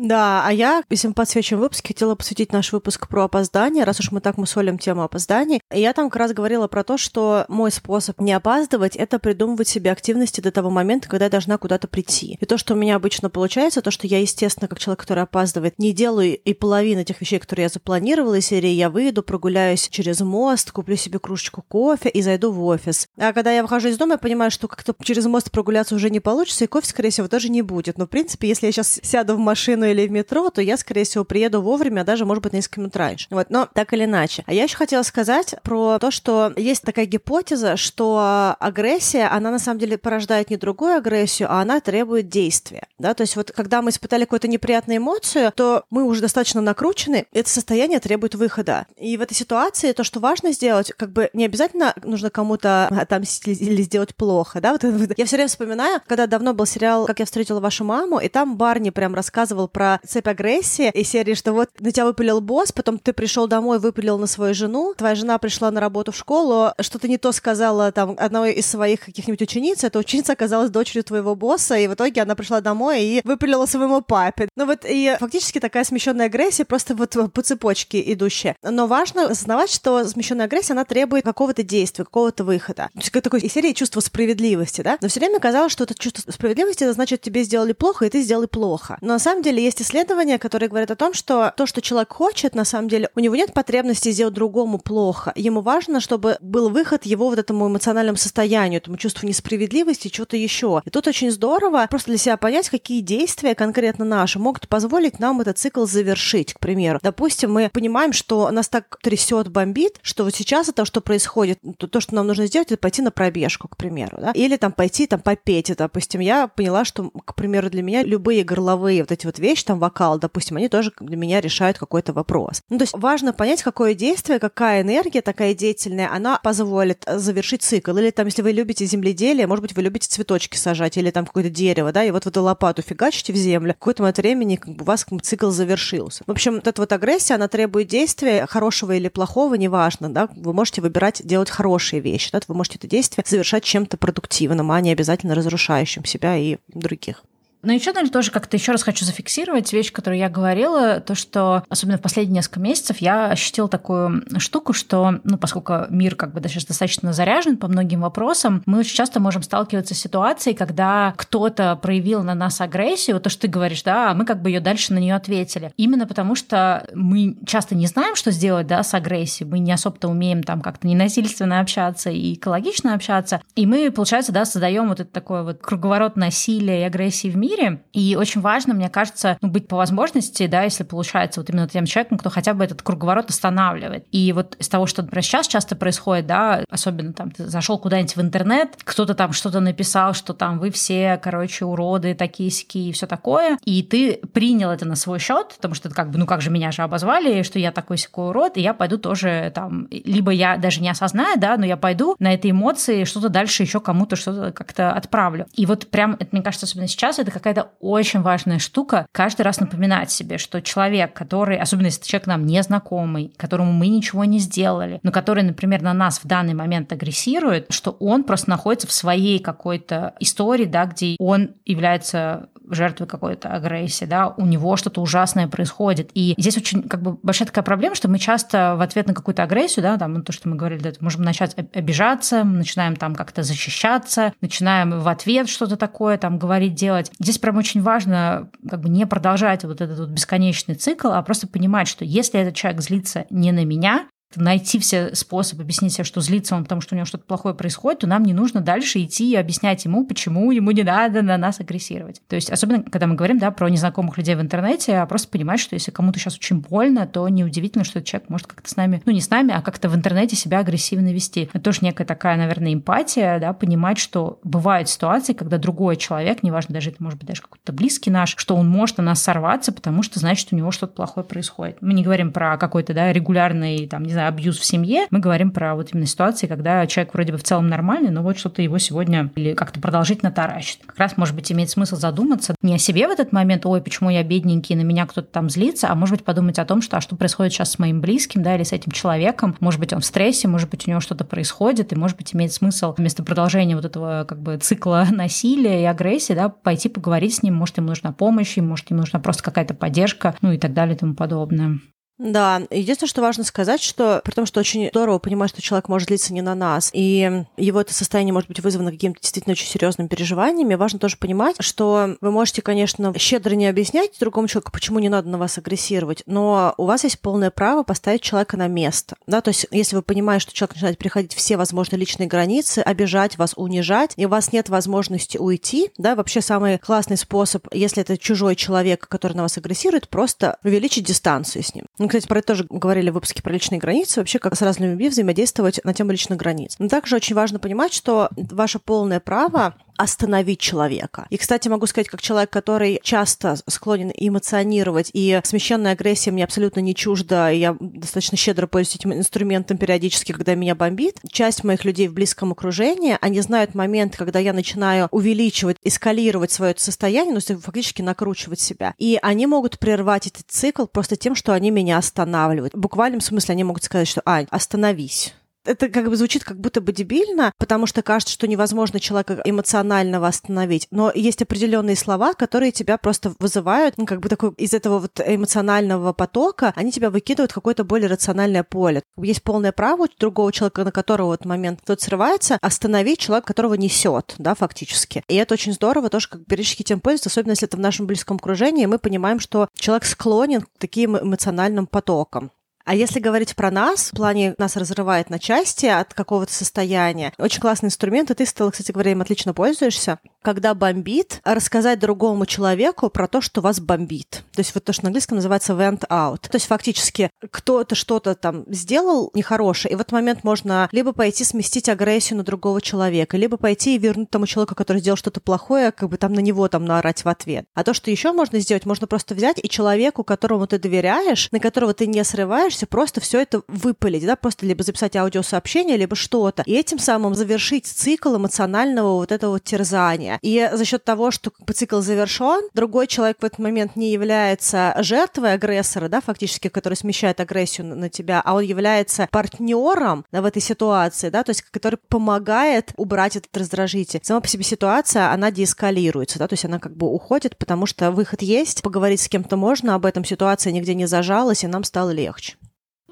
Да, а я, если мы подсвечиваем выпуск, хотела посвятить наш выпуск про опоздание, раз уж мы так мусолим тему опозданий. И я там как раз говорила про то, что мой способ не опаздывать — это придумывать себе активности до того момента, когда я должна куда-то прийти. И то, что у меня обычно получается, то, что я, естественно, как человек, который опаздывает, не делаю и половины тех вещей, которые я запланировала, из серии «Я выйду, прогуляюсь через мост, куплю себе кружечку кофе и зайду в офис». А когда я выхожу из дома, я понимаю, что как-то через мост прогуляться уже не получится, и кофе, скорее всего, даже не будет. Но, в принципе, если я сейчас сяду в машину или в метро, то я, скорее всего, приеду вовремя, а даже, может быть, на несколько минут раньше. Вот, но так или иначе. А я еще хотела сказать про то, что есть такая гипотеза, что агрессия, она на самом деле порождает не другую агрессию, а она требует действия, да, то есть вот когда мы испытали какую-то неприятную эмоцию, то мы уже достаточно накручены, это состояние требует выхода. И в этой ситуации то, что важно сделать, как бы не обязательно нужно кому-то отомстить или сделать плохо, да, вот я все время вспоминаю, когда давно был сериал «Как я встретила вашу маму», и там Барни прям рассказывал про цепь агрессии и серии, что вот на тебя выпалил босс, потом ты пришел домой, выпалил на свою жену, твоя жена пришла на работу в школу, что-то не то сказала там одной из своих каких-нибудь учениц, эта ученица оказалась дочерью твоего босса, и в итоге она пришла домой и выпалила своему папе. Ну вот и фактически такая смещенная агрессия, просто вот по цепочке идущая. Но важно осознавать, что смещенная агрессия, она требует какого-то действия, какого-то выхода. То есть как такой серии чувства справедливости, да? Но все время казалось, что это чувство справедливости, это значит, тебе сделали плохо, и ты сделал плохо. Но на самом деле есть исследования, которые говорят о том, что то, что человек хочет, на самом деле, у него нет потребности сделать другому плохо. Ему важно, чтобы был выход его вот этому эмоциональному состоянию, этому чувству несправедливости, чего-то еще. И тут очень здорово просто для себя понять, какие действия конкретно наши могут позволить нам этот цикл завершить, к примеру. Допустим, мы понимаем, что нас так трясет, бомбит, что вот сейчас это, что происходит, то, что нам нужно сделать, это пойти на пробежку, к примеру, да? Или там пойти там попеть. Допустим, я поняла, что, к примеру, для меня любые горловые вот эти вот вещи, там вокал, допустим, они тоже для меня решают какой-то вопрос. Ну, то есть важно понять, какое действие, какая энергия такая деятельная, она позволит завершить цикл. Или там, если вы любите земледелие, может быть, вы любите цветочки сажать, или там какое-то дерево, да, и вот в эту лопату фигачите в землю, в какой-то момент времени как бы, у вас цикл завершился. В общем, вот эта вот агрессия, она требует действия, хорошего или плохого, неважно, да, вы можете выбирать делать хорошие вещи, да, вы можете это действие совершать чем-то продуктивным, а не обязательно разрушающим себя и других. Но еще, наверное, тоже как-то еще раз хочу зафиксировать вещь, которую я говорила, то, что, особенно в последние несколько месяцев, я ощутила такую штуку, что, ну, поскольку мир как бы сейчас достаточно заряжен по многим вопросам, мы очень часто можем сталкиваться с ситуацией, когда кто-то проявил на нас агрессию, то, что ты говоришь, да, а мы как бы ее дальше на нее ответили. Именно потому, что мы часто не знаем, что сделать, да, с агрессией, мы не особо-то умеем там как-то ненасильственно общаться и экологично общаться, и мы, получается, да, создаем вот это такое вот круговорот насилия и агрессии в мире. Мире. И очень важно, мне кажется, ну, быть по возможности, да, если получается, вот именно тем человеком, кто хотя бы этот круговорот останавливает. И вот из того, что например, сейчас часто происходит, да, особенно там ты зашел куда-нибудь в интернет, кто-то там что-то написал, что там вы все, короче, уроды, такие-сякие и все такое, и ты принял это на свой счет, потому что это как бы, ну как же меня же обозвали, что я такой-сякой урод, и я пойду тоже там, либо я даже не осознаю, да, но я пойду на этой эмоции что-то дальше еще кому-то что-то как-то отправлю. И вот прям, это, мне кажется, особенно сейчас, это какая-то очень важная штука каждый раз напоминать себе, что человек, который, особенно если человек нам незнакомый, которому мы ничего не сделали, но который, например, на нас в данный момент агрессирует, что он просто находится в своей какой-то истории, да, где он является жертвой какой-то агрессии, да, у него что-то ужасное происходит. И здесь очень как бы большая такая проблема, что мы часто в ответ на какую-то агрессию, да, там, ну, то, что мы говорили, да, можем начать обижаться, начинаем там как-то защищаться, начинаем в ответ что-то такое там говорить, делать. Здесь прям очень важно как бы не продолжать вот этот вот бесконечный цикл, а просто понимать, что если этот человек злится не на меня, найти все способы объяснить себе, что злится он, потому что у него что-то плохое происходит, то нам не нужно дальше идти и объяснять ему, почему ему не надо на нас агрессировать. То есть, особенно, когда мы говорим, да, про незнакомых людей в интернете, а просто понимать, что если кому-то сейчас очень больно, то неудивительно, что этот человек может как-то с нами, ну, не с нами, а как-то в интернете себя агрессивно вести. Это тоже некая такая, наверное, эмпатия, да, понимать, что бывают ситуации, когда другой человек, неважно, даже это может быть даже какой-то близкий наш, что он может на нас сорваться, потому что, значит, у него что-то плохое происходит. Мы не говорим про какой-то, да, регулярный, там, не абьюз в семье, мы говорим про вот именно ситуации, когда человек вроде бы в целом нормальный, но вот что-то его сегодня или как-то продолжительно таращит. Как раз, может быть, имеет смысл задуматься не о себе в этот момент, ой, почему я бедненький, на меня кто-то там злится, а может быть, подумать о том, что, а что происходит сейчас с моим близким, да, или с этим человеком, может быть, он в стрессе, может быть, у него что-то происходит, и, может быть, имеет смысл вместо продолжения вот этого, как бы, цикла насилия и агрессии, да, пойти поговорить с ним, может, ему нужна помощь, может, ему нужна просто какая-то поддержка, ну и так далее и тому подобное. Да, единственное, что важно сказать, что при том, что очень здорово понимать, что человек может злиться не на нас, и его это состояние может быть вызвано какими-то действительно очень серьезными переживаниями, важно тоже понимать, что вы можете, конечно, щедро не объяснять другому человеку, почему не надо на вас агрессировать, но у вас есть полное право поставить человека на место, да, то есть если вы понимаете, что человек начинает переходить все возможные личные границы, обижать вас, унижать, и у вас нет возможности уйти, да, вообще самый классный способ, если это чужой человек, который на вас агрессирует, просто увеличить дистанцию с ним. Кстати, про это тоже говорили в выпуске про личные границы, вообще как с разными людьми взаимодействовать на тему личных границ. Но также очень важно понимать, что ваше полное право остановить человека. И, кстати, могу сказать, как человек, который часто склонен эмоционировать, и смещенная агрессия мне абсолютно не чужда, и я достаточно щедро пользуюсь этим инструментом периодически, когда меня бомбит. Часть моих людей в близком окружении, они знают момент, когда я начинаю увеличивать, эскалировать свое состояние, ну, фактически накручивать себя. И они могут прервать этот цикл просто тем, что они меня останавливают. В буквальном смысле они могут сказать, что «Ань, остановись». Это как бы звучит как будто бы дебильно, потому что кажется, что невозможно человека эмоционально остановить. Но есть определенные слова, которые тебя просто вызывают, ну, как бы такой из этого вот эмоционального потока, они тебя выкидывают в какое-то более рациональное поле. Есть полное право у другого человека, на которого в этот момент тот срывается, остановить человека, которого несет, да, фактически. И это очень здорово, тоже как периодически тем пользуются, особенно если это в нашем близком окружении, мы понимаем, что человек склонен к таким эмоциональным потокам. А если говорить про нас, в плане нас разрывает на части от какого-то состояния, очень классный инструмент, и ты, Стелла, кстати говоря, им отлично пользуешься, когда бомбит, рассказать другому человеку про то, что вас бомбит. То есть вот то, что на английском называется vent out. То есть фактически кто-то что-то там сделал нехорошее, и в этот момент можно либо пойти сместить агрессию на другого человека, либо пойти и вернуть тому человеку, который сделал что-то плохое, как бы там на него там наорать в ответ. А то, что еще можно сделать, можно просто взять и человеку, которому ты доверяешь, на которого ты не срываешься, просто все это выпалить, да, просто либо записать аудиосообщение, либо что-то, и этим самым завершить цикл эмоционального вот этого терзания. себя. И за счет того, что цикл завершен, другой человек в этот момент не является жертвой агрессора, да, фактически, который смещает агрессию на тебя, а он является партнером, да, в этой ситуации, да, то есть который помогает убрать этот раздражитель. Сама по себе ситуация, она деэскалируется, да, то есть она как бы уходит, потому что выход есть, поговорить с кем-то можно об этом, ситуация нигде не зажалась, и нам стало легче.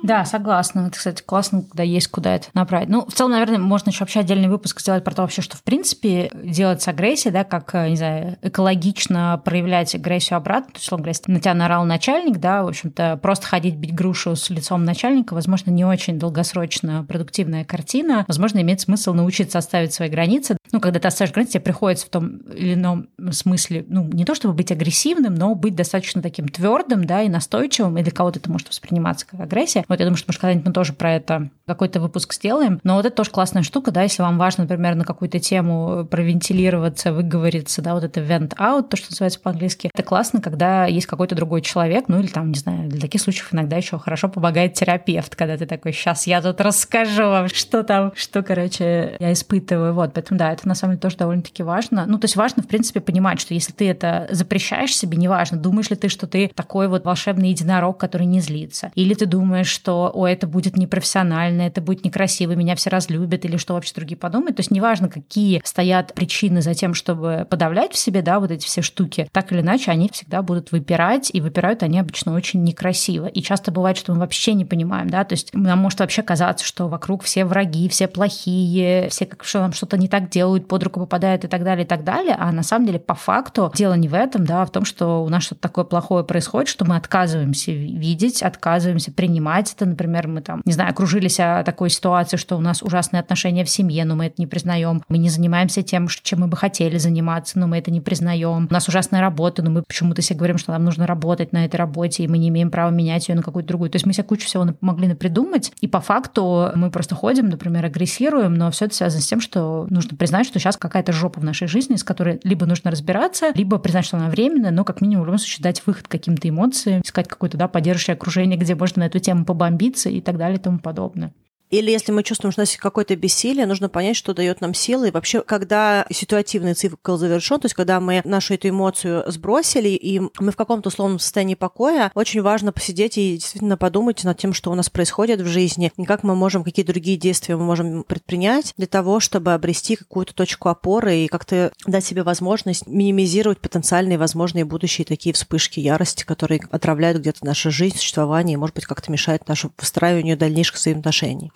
Да, согласна. Это, кстати, классно, когда есть куда это направить. Ну, в целом, наверное, можно еще вообще отдельный выпуск сделать про то вообще, что, в принципе, делать с агрессией, да, как, не знаю, экологично проявлять агрессию обратно. То есть, условно говоря, если на тебя наорал начальник, да, в общем-то, просто ходить бить грушу с лицом начальника, возможно, не очень долгосрочно продуктивная картина. Возможно, имеет смысл научиться оставить свои границы. Ну, когда ты оставишь границы, тебе приходится в том или ином смысле, ну, не то чтобы быть агрессивным, но быть достаточно таким твердым, да, и настойчивым, и для кого-то это может восприниматься как агрессия. Вот я думаю, что, может, когда-нибудь мы тоже про это какой-то выпуск сделаем. Но вот это тоже классная штука, да, если вам важно, например, на какую-то тему провентилироваться, выговориться, да, вот это vent out, то, что называется по-английски. Это классно, когда есть какой-то другой человек, ну или там, не знаю, для таких случаев иногда еще хорошо помогает терапевт, когда ты такой, сейчас я тут расскажу вам, что там, что, короче, я испытываю. Вот, поэтому, да, это на самом деле тоже довольно-таки важно. Ну, то есть важно, в принципе, понимать, что если ты это запрещаешь себе, неважно, думаешь ли ты, что ты такой вот волшебный единорог, который не злится, или ты думаешь, что, о, это будет непрофессионально, это будет некрасиво, меня все разлюбят, или что вообще другие подумают. То есть неважно, какие стоят причины за тем, чтобы подавлять в себе, да, вот эти все штуки, так или иначе, они всегда будут выпирать, и выпирают они обычно очень некрасиво. И часто бывает, что мы вообще не понимаем, да, то есть нам может вообще казаться, что вокруг все враги, все плохие, все как, что нам что-то не так делают, под руку попадают и так далее, и так далее. А на самом деле, по факту, дело не в этом, да, а в том, что у нас что-то такое плохое происходит, что мы отказываемся видеть, отказываемся принимать. Это, например, мы там, не знаю, окружились о такой ситуации, что у нас ужасные отношения в семье, но мы это не признаем. Мы не занимаемся тем, чем мы бы хотели заниматься, но мы это не признаем. У нас ужасная работа, но мы почему-то себе говорим, что нам нужно работать на этой работе, и мы не имеем права менять ее на какую-то другую. То есть мы себе кучу всего могли напридумать, и по факту мы просто ходим, например, агрессируем, но все это связано с тем, что нужно признать, что сейчас какая-то жопа в нашей жизни, с которой либо нужно разбираться, либо признать, что она временная, но как минимум в любом случае дать выход каким-то эмоциям, искать какое-то, да, поддерживающее окружение, где можно на эту тему побомбиться и так далее и тому подобное. Или если мы чувствуем, что у нас есть какое-то бессилие, нужно понять, что дает нам силы. И вообще, когда ситуативный цикл завершен, то есть когда мы нашу эту эмоцию сбросили, и мы в каком-то условном состоянии покоя, очень важно посидеть и действительно подумать над тем, что у нас происходит в жизни, и как мы можем, какие другие действия мы можем предпринять для того, чтобы обрести какую-то точку опоры и как-то дать себе возможность минимизировать потенциальные возможные будущие такие вспышки ярости, которые отравляют где-то нашу жизнь, существование, и, может быть, как-то мешают нашему выстраиванию дальнейших взаимоотношений.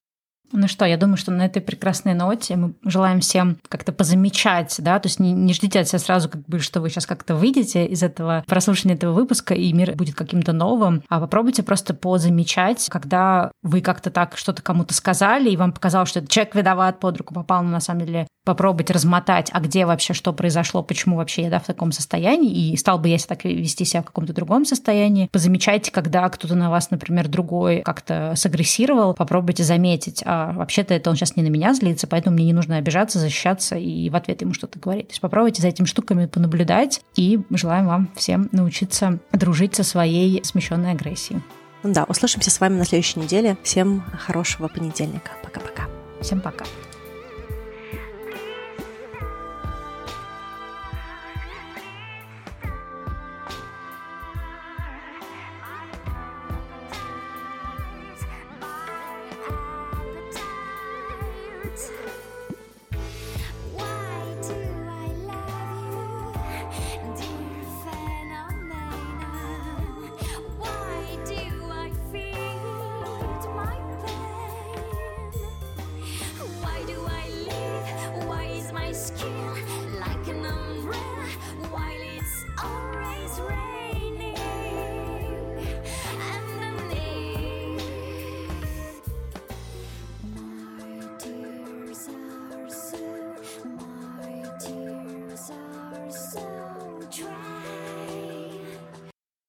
Ну что, я думаю, что на этой прекрасной ноте мы желаем всем как-то позамечать, да, то есть не, не ждите от себя сразу, как бы, что вы сейчас как-то выйдете из этого прослушивания этого выпуска, и мир будет каким-то новым, а попробуйте просто позамечать, когда вы как-то так что-то кому-то сказали, и вам показалось, что этот человек виноват, под руку попал, но на самом деле попробовать размотать, а где вообще что произошло, почему вообще я, да, в таком состоянии, и стал бы я так вести себя в каком-то другом состоянии. Позамечайте, когда кто-то на вас, например, другой как-то сагрессировал, попробуйте заметить, вообще-то это он сейчас не на меня злится, поэтому мне не нужно обижаться, защищаться и в ответ ему что-то говорить. То есть попробуйте за этими штуками понаблюдать, и желаем вам всем научиться дружить со своей смещенной агрессией. Да, услышимся с вами на следующей неделе. Всем хорошего понедельника. Пока-пока. Всем пока.